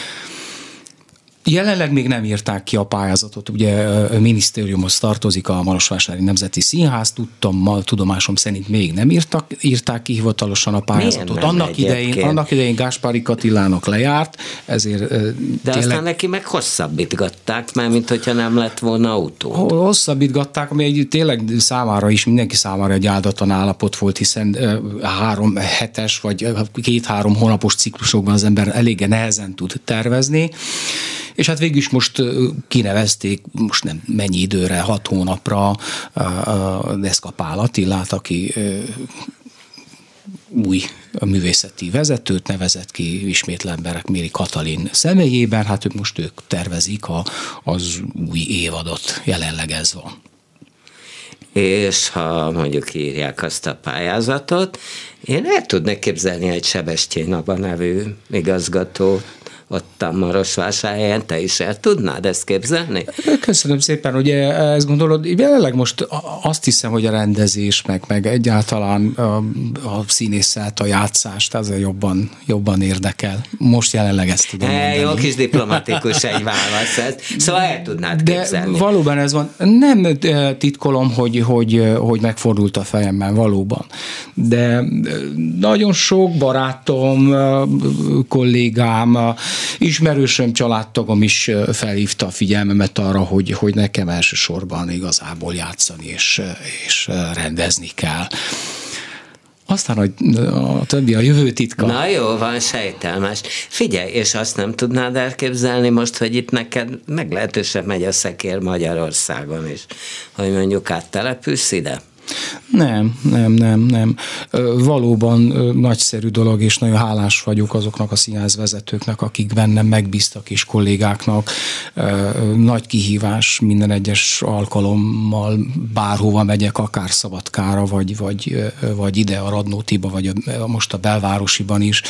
Jelenleg még nem írták ki a pályázatot, ugye a minisztériumhoz tartozik a Marosvásárhelyi Nemzeti Színház, tudtam, tudomásom szerint még nem írtak, írták ki hivatalosan a pályázatot. Annak idején, annak idején Gáspári Katilának lejárt, ezért... De tényleg... aztán neki meg hosszabbítgatták, mert mint hogyha nem lett volna autó. Hosszabbítgatták, ami egy, tényleg számára is, mindenki számára egy áldatlan állapot volt, hiszen három hetes vagy két-három hónapos ciklusokban az ember eléggé nehezen tud tervezni. És hát végül is most kinevezték, most nem mennyi időre, hat hónapra Deszka Pál Attilát, aki új művészeti vezetőt nevezett ki ismétlen Berekméri Katalin személyében, hát ők most ők tervezik a, az új évadot, jelenleg ez van. És ha mondjuk írják azt a pályázatot, én el tudnék képzelni egy Sebestyén Aba nevű igazgatót, ott a Marosvásárhelyen, te is el tudnád ezt képzelni? Köszönöm szépen, ugye ezt gondolod, jelenleg most azt hiszem, hogy a rendezés, meg, meg egyáltalán a, a színészet, a játszást, az jobban, jobban érdekel. Most jelenleg ezt tudom mondani. Jó kis diplomatikus egy válasz ez. Szóval el tudnád képzelni. De valóban ez van. Nem titkolom, hogy, hogy, hogy megfordult a fejemben, valóban. De nagyon sok barátom, kollégám, ismerősöm, családtagom is felhívta a figyelmemet arra, hogy, hogy nekem elsősorban igazából játszani és, és rendezni kell. Aztán a többi a jövő titka. Na jó, van sejtelmes. Figyelj, és azt nem tudnád elképzelni most, hogy itt neked meglehetősen megy a szekér Magyarországon is, hogy mondjuk áttelepülsz ide? Nem, nem, nem, nem. Valóban nagyszerű dolog, és nagyon hálás vagyok azoknak a színházvezetőknek, akik bennem megbíztak, és kollégáknak. Nagy kihívás minden egyes alkalommal, bárhova megyek, akár Szabadkára, vagy, vagy, vagy ide a Radnótiba, vagy a, most a Belvárosiban is.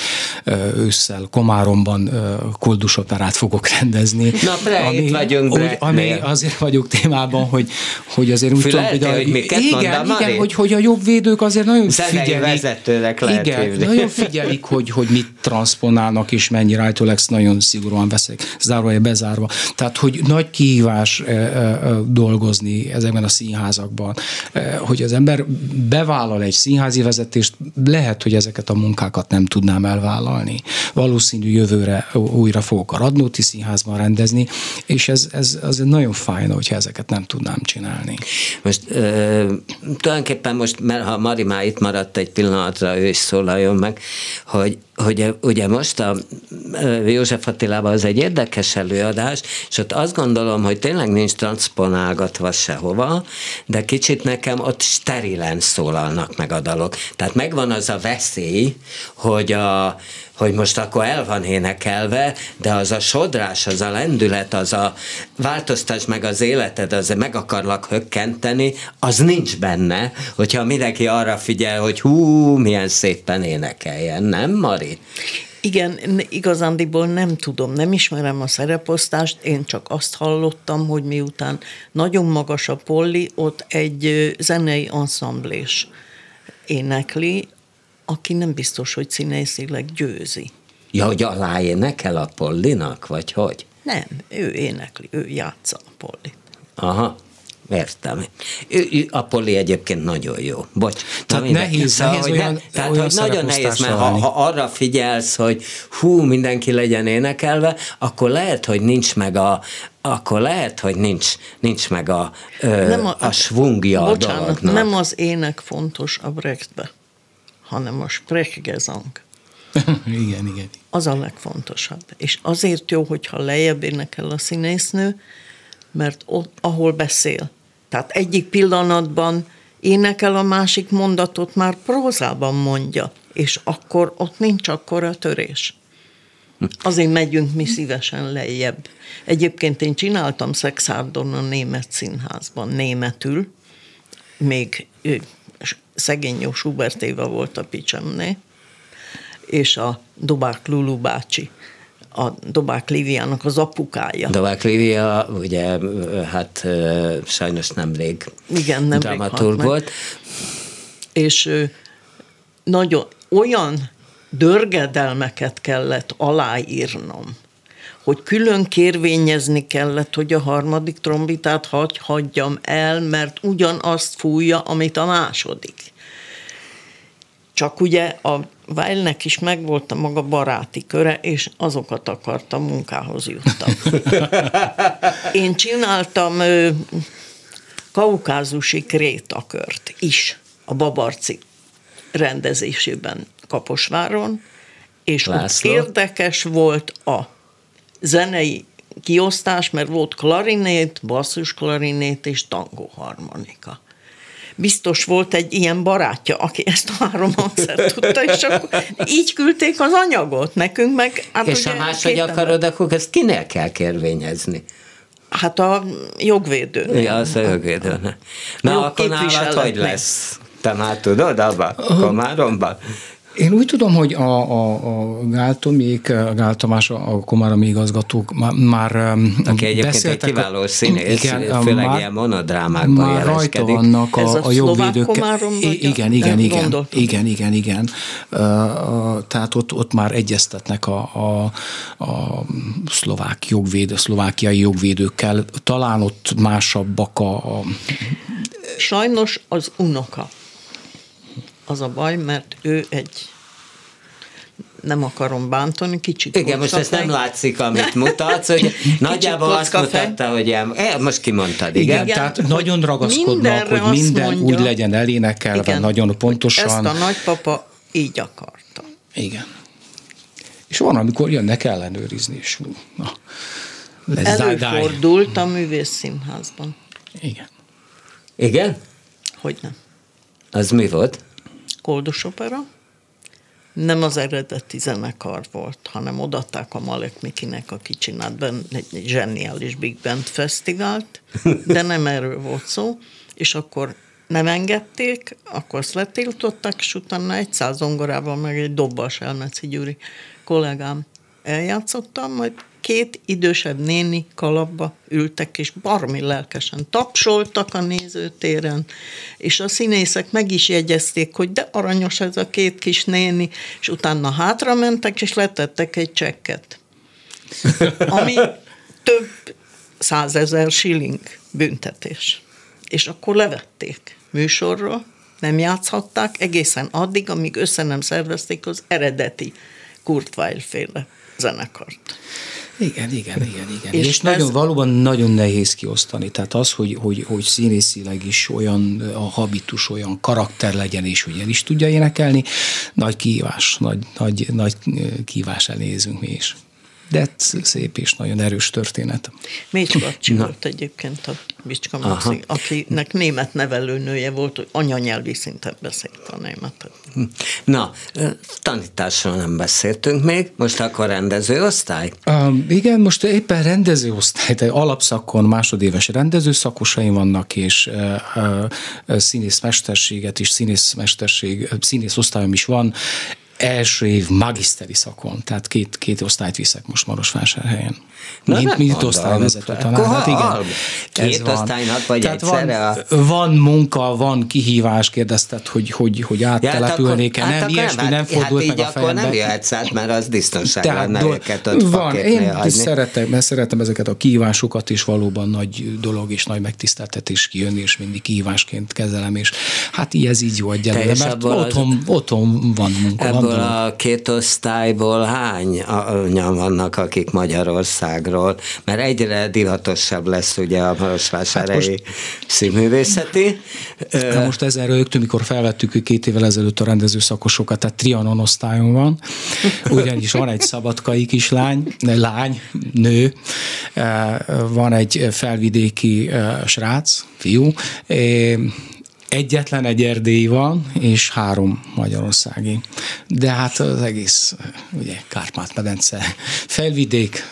Ősszel Komáromban koldusoperát fogok rendezni. Na, bre, ami, itt vagyunk, bre. Ami azért vagyok témában, hogy, hogy azért úgy tudom, hogy, hogy miket mondtam. Igen, hogy, hogy a jobbvédők azért nagyon Zerei figyelik, igen, nagyon figyelik, hogy, hogy mit transponálnak, és mennyi rajtólex nagyon szigorúan veszik, zárója bezárva. Tehát, hogy nagy kihívás e, e, dolgozni ezekben a színházakban, e, hogy az ember bevállal egy színházi vezetést, lehet, hogy ezeket a munkákat nem tudnám elvállalni. Valószínű jövőre újra fogok a Radnóti Színházban rendezni, és ez, ez azért nagyon fájna, hogyha ezeket nem tudnám csinálni. Most e- tulajdonképpen most, mert ha Mari már itt maradt egy pillanatra, ő is szólaljon meg, hogy, hogy ugye most a József Attilában az egy érdekes előadás, és ott azt gondolom, hogy tényleg nincs transponálgatva sehova, de kicsit nekem ott sterilen szólalnak meg a dalok. Tehát megvan az a veszély, hogy a hogy most akkor el van énekelve, de az a sodrás, az a lendület, az a változtass meg az életed, az meg akarlak hökkenteni, az nincs benne, hogyha mindenki arra figyel, hogy hú, milyen szépen énekeljen, nem, Mari? Igen, igazándiból nem tudom, nem ismerem a szereposztást, én csak azt hallottam, hogy miután nagyon magas a polli, ott egy zenei anszamblés énekli, aki nem biztos, hogy színészileg győzi. Ja, hogy alá énekel a pollinak, vagy hogy? Nem, ő énekli, ő játsza a pollit. Aha, értem. Ő, ő, a polli egyébként nagyon jó. Bocs. Tehát na, nehéz, szóval, nehéz olyan, ne, tehát, olyan nagyon nehéz, mert ha, ha arra figyelsz, hogy hú, mindenki legyen énekelve, akkor lehet, hogy nincs meg a akkor lehet, hogy nincs, nincs meg a, ö, a, a svungja a dolognak. Nem az ének fontos a Brechtbe, hanem a sprechgesang. Igen, igen. Az a legfontosabb. És azért jó, hogyha lejjebb énekel a színésznő, mert ott, ahol beszél. Tehát egyik pillanatban énekel, a másik mondatot már prózában mondja, és akkor ott nincs akkora törés. Azért megyünk mi szívesen lejjebb. Egyébként én csináltam Szexárdon a német színházban, németül, még ő, szegény jó Schubert Éva volt a picsemné, és a Dobák Lulu bácsi, a Dobák Liviának az apukája. Dobák Livia, ugye, hát sajnos nemrég Igen, nem dramaturg volt. És nagyon olyan dörgedelmeket kellett aláírnom, hogy külön kérvényezni kellett, hogy a harmadik trombitát hagy, hagyjam el, mert ugyanazt fújja, amit a második. Csak ugye a Weilnek is megvolt a maga baráti köre, és azokat akartam, munkához juttam. Én csináltam ö, kaukázusi krétakört is a Babarci rendezésében Kaposváron, és László. Ott érdekes volt a zenei kiosztás, mert volt klarinét, basszusklarinét és tangóharmonika. Biztos volt egy ilyen barátja, aki ezt a három hangszert tudta, és akkor így küldték az anyagot nekünk, meg... Hát és ha máshogy akarod, akkor ezt kinél kell kérvényezni? Hát a jogvédő. Ja, az a jogvédő. Na, Na akkor nálad hogy lesz? Te már tudod, abban? Komáromban? Én úgy tudom, hogy a, a, a Gál Tomék, a Gál Tamás, a komáromi igazgatók már, már aki egyébként egy kiváló színész, igen, főleg már, ilyen monodrámákban már jeleskedik. Rajta vannak a, a jobbvédőkkel. Igen, igen, igen, igen, igen, igen. Tehát ott, ott már egyeztetnek a, a, a szlovák jogvédő, szlovákiai jogvédőkkel. Talán ott másabbak a... a... Sajnos az unoka. Az a baj, mert ő egy nem akarom bántani, kicsit. Igen, most ezt nem látszik, amit mutatsz, hogy nagyjából azt mutatta, fej. Hogy ilyen, most kimondtad, igen. igen tehát hogy nagyon ragaszkodnak, hogy minden mondja, úgy legyen elénekelve, igen, nagyon pontosan. Ezt a nagypapa így akarta. Igen. És van, amikor jönnek ellenőrizni, és na, előfordult a Művészszínházban. Igen. Igen? Hogyne. Az mi volt? Koldus opera. Nem az eredeti zenekar volt, hanem odaadták a Malek Mikinek, aki csinált benne egy zseniális Big Band fesztivált, de nem erről volt szó, és akkor nem engedték, akkor azt letiltották, és utána egy száz zongorával meg egy dobbas Elmeci Gyuri kollégám eljátszottam, majd két idősebb néni kalapba ültek, és baromi lelkesen tapsoltak a nézőtéren, és a színészek meg is jegyezték, hogy de aranyos ez a két kis néni, és utána hátra mentek, és letettek egy csekket, ami több százezer shilling büntetés. És akkor levették műsorról, nem játszhatták egészen addig, amíg össze nem szervezték az eredeti Kurt Weill-féle zenekart. Igen, igen, igen, igen. És, és nagyon, ez... valóban nagyon nehéz kiosztani. Tehát az, hogy, hogy, hogy színészileg is olyan a habitus, olyan karakter legyen, és hogy el is tudja énekelni, nagy kihívás, nagy, nagy, nagy kihívás elézünk mi is. De szép és nagyon erős történet. Mécs bácsi volt egyébként a Bicska Maxi, akinek német nevelőnője volt, hogy anyanyelvi szinten beszélt a németet. Na, tanításról nem beszéltünk még, most akkor rendezőosztály? Um, igen, most éppen rendezőosztály, tehát alapszakon másodéves rendezőszakosaim vannak, és uh, uh, színészmesterséget is, színészmesterség, színészosztályom is van, első év magiszteri szakon, tehát két, két osztályt viszek most Marosvásárhelyen. Mint osztályvezető tanár. Hát igen, két osztálynak vagy tehát egyszerre? Van, a... van munka, van kihívás, kérdezted, hogy, hogy, hogy áttelepülnék-e. Hát nem, ilyesmi nem, nem fordult hát meg a fejembe. Nem jöhetsz át, mert az biztonságban nem őket ott van, én szeretem, mert szeretem ezeket a kihívásokat, és valóban nagy dolog, és nagy megtiszteltetés kijönni, és mindig kihívásként kezelem, és hát így ez így jó egyelőre, mert otthon, otthon van munka. Ebből a két osztályból hányan vannak, akik Magyarország? Mert egyre divatosabb lesz ugye a marosvásárhelyi hát színművészeti. Most ezzel rögtön, mikor felvettük két évvel ezelőtt a rendezőszakosokat, tehát Trianon osztályon van, ugyanis van egy szabadkai kislány, lány, nő, van egy felvidéki srác, fiú, egyetlen egy erdélyi van, és három magyarországi. De hát az egész, ugye, Kárpát-medence, felvidék,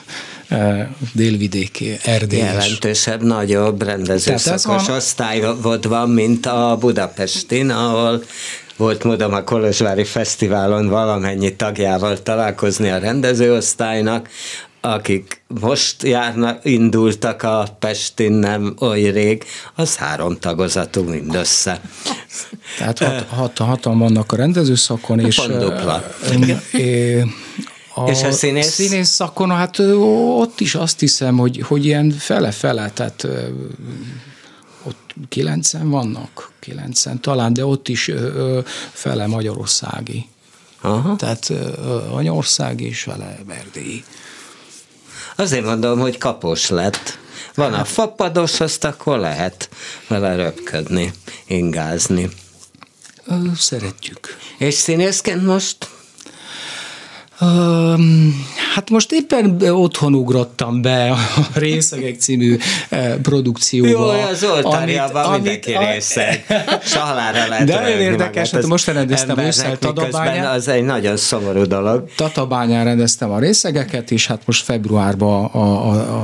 délvidéki, erdélyes. Jelentősebb, nagyobb rendezőszakos osztályod van, mint a Budapestin, ahol volt módom a kolozsvári fesztiválon valamennyi tagjával találkozni a rendezőosztálynak, akik most járnak, indultak a Pestin nem oly rég, az három tagozatú mindössze. Tehát hat, hat, hatan vannak a rendezőszakon, és... Pont dupla. E, e, A és a színész? Színész szakon, hát ott is azt hiszem, hogy, hogy ilyen fele-fele, tehát ott kilencen vannak, kilencen talán, de ott is fele magyarországi. Aha. Tehát anyországi és fele erdélyi. Azért mondom, hogy kapós lett. Van hát. A fapados, azt akkor lehet vele röpködni, ingázni. Szeretjük. És színészként most? Hát most éppen otthon ugrottam be a Részegek című produkcióba. Jó, az oltárjában mindenki részeg. S a halálra lehet. De olyan érdekes, hát most rendeztem ősszel Tatabányán. Az egy nagyon szomorú dolog. Tatabányán rendeztem a Részegeket, és hát most februárban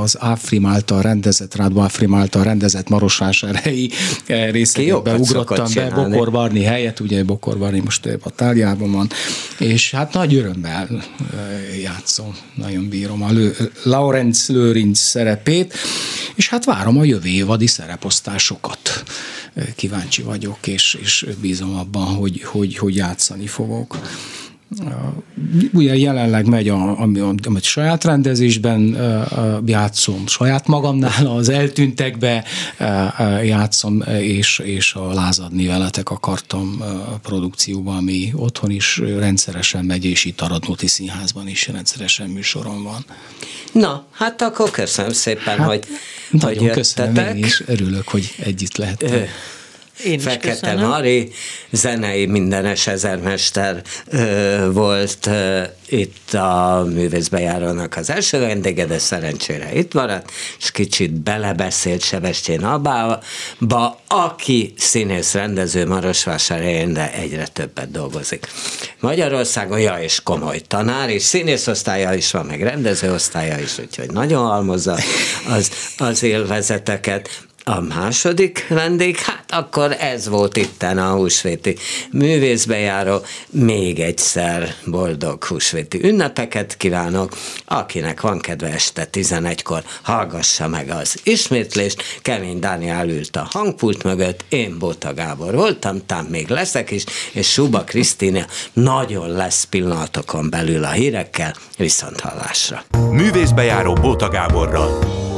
az Áfrim által rendezett, Rád Áfrim által rendezett Marosvásárhelyi Részegekbe ugrottam be, Bokorvarni helyett, ugye Bokorvarni most a Táliában van, és hát nagy örömmel játszom, nagyon bírom a Laurenz Lőrinc szerepét, és hát várom a jövő évadi szereposztásokat. Kíváncsi vagyok, és, és bízom abban, hogy, hogy, hogy játszani fogok. ugye jelenleg megy, a, ami, amit saját rendezésben játszom, saját magamnál, az eltűntekbe játszom, és, és a Lázadni veletek akartam produkcióban, ami otthon is rendszeresen megy, és itt a Radnóti Színházban is rendszeresen műsoron van. Na, hát akkor köszönöm szépen, hát, hogy, hogy jöttetek. Köszönöm, én is örülök, hogy együtt lehettem. Fekete Mari zenei mindenes ezermester ö, volt ö, itt a Művészbejárónak az első vendége, de szerencsére itt maradt, és kicsit belebeszélt Sebestyén Abába, aki színész, rendező Marosvásárhelyen, de egyre többet dolgozik Magyarországon, ja, és komoly tanár, és színész osztálya is van, meg rendező osztálya is, úgyhogy nagyon halmozza az, az élvezeteket. A második vendég, hát akkor ez volt itten a húsvéti Művészbejáró. Még egyszer boldog húsvéti ünnepeket kívánok. Akinek van kedve este tizenegykor, hallgassa meg az ismétlést. Kemény Dániel ült a hangpult mögött, én Bóta Gábor voltam, tám még leszek is, és Suba Krisztina nagyon lesz pillanatokon belül a hírekkel. Viszont hallásra. Művészbejáró Bóta Gáborral.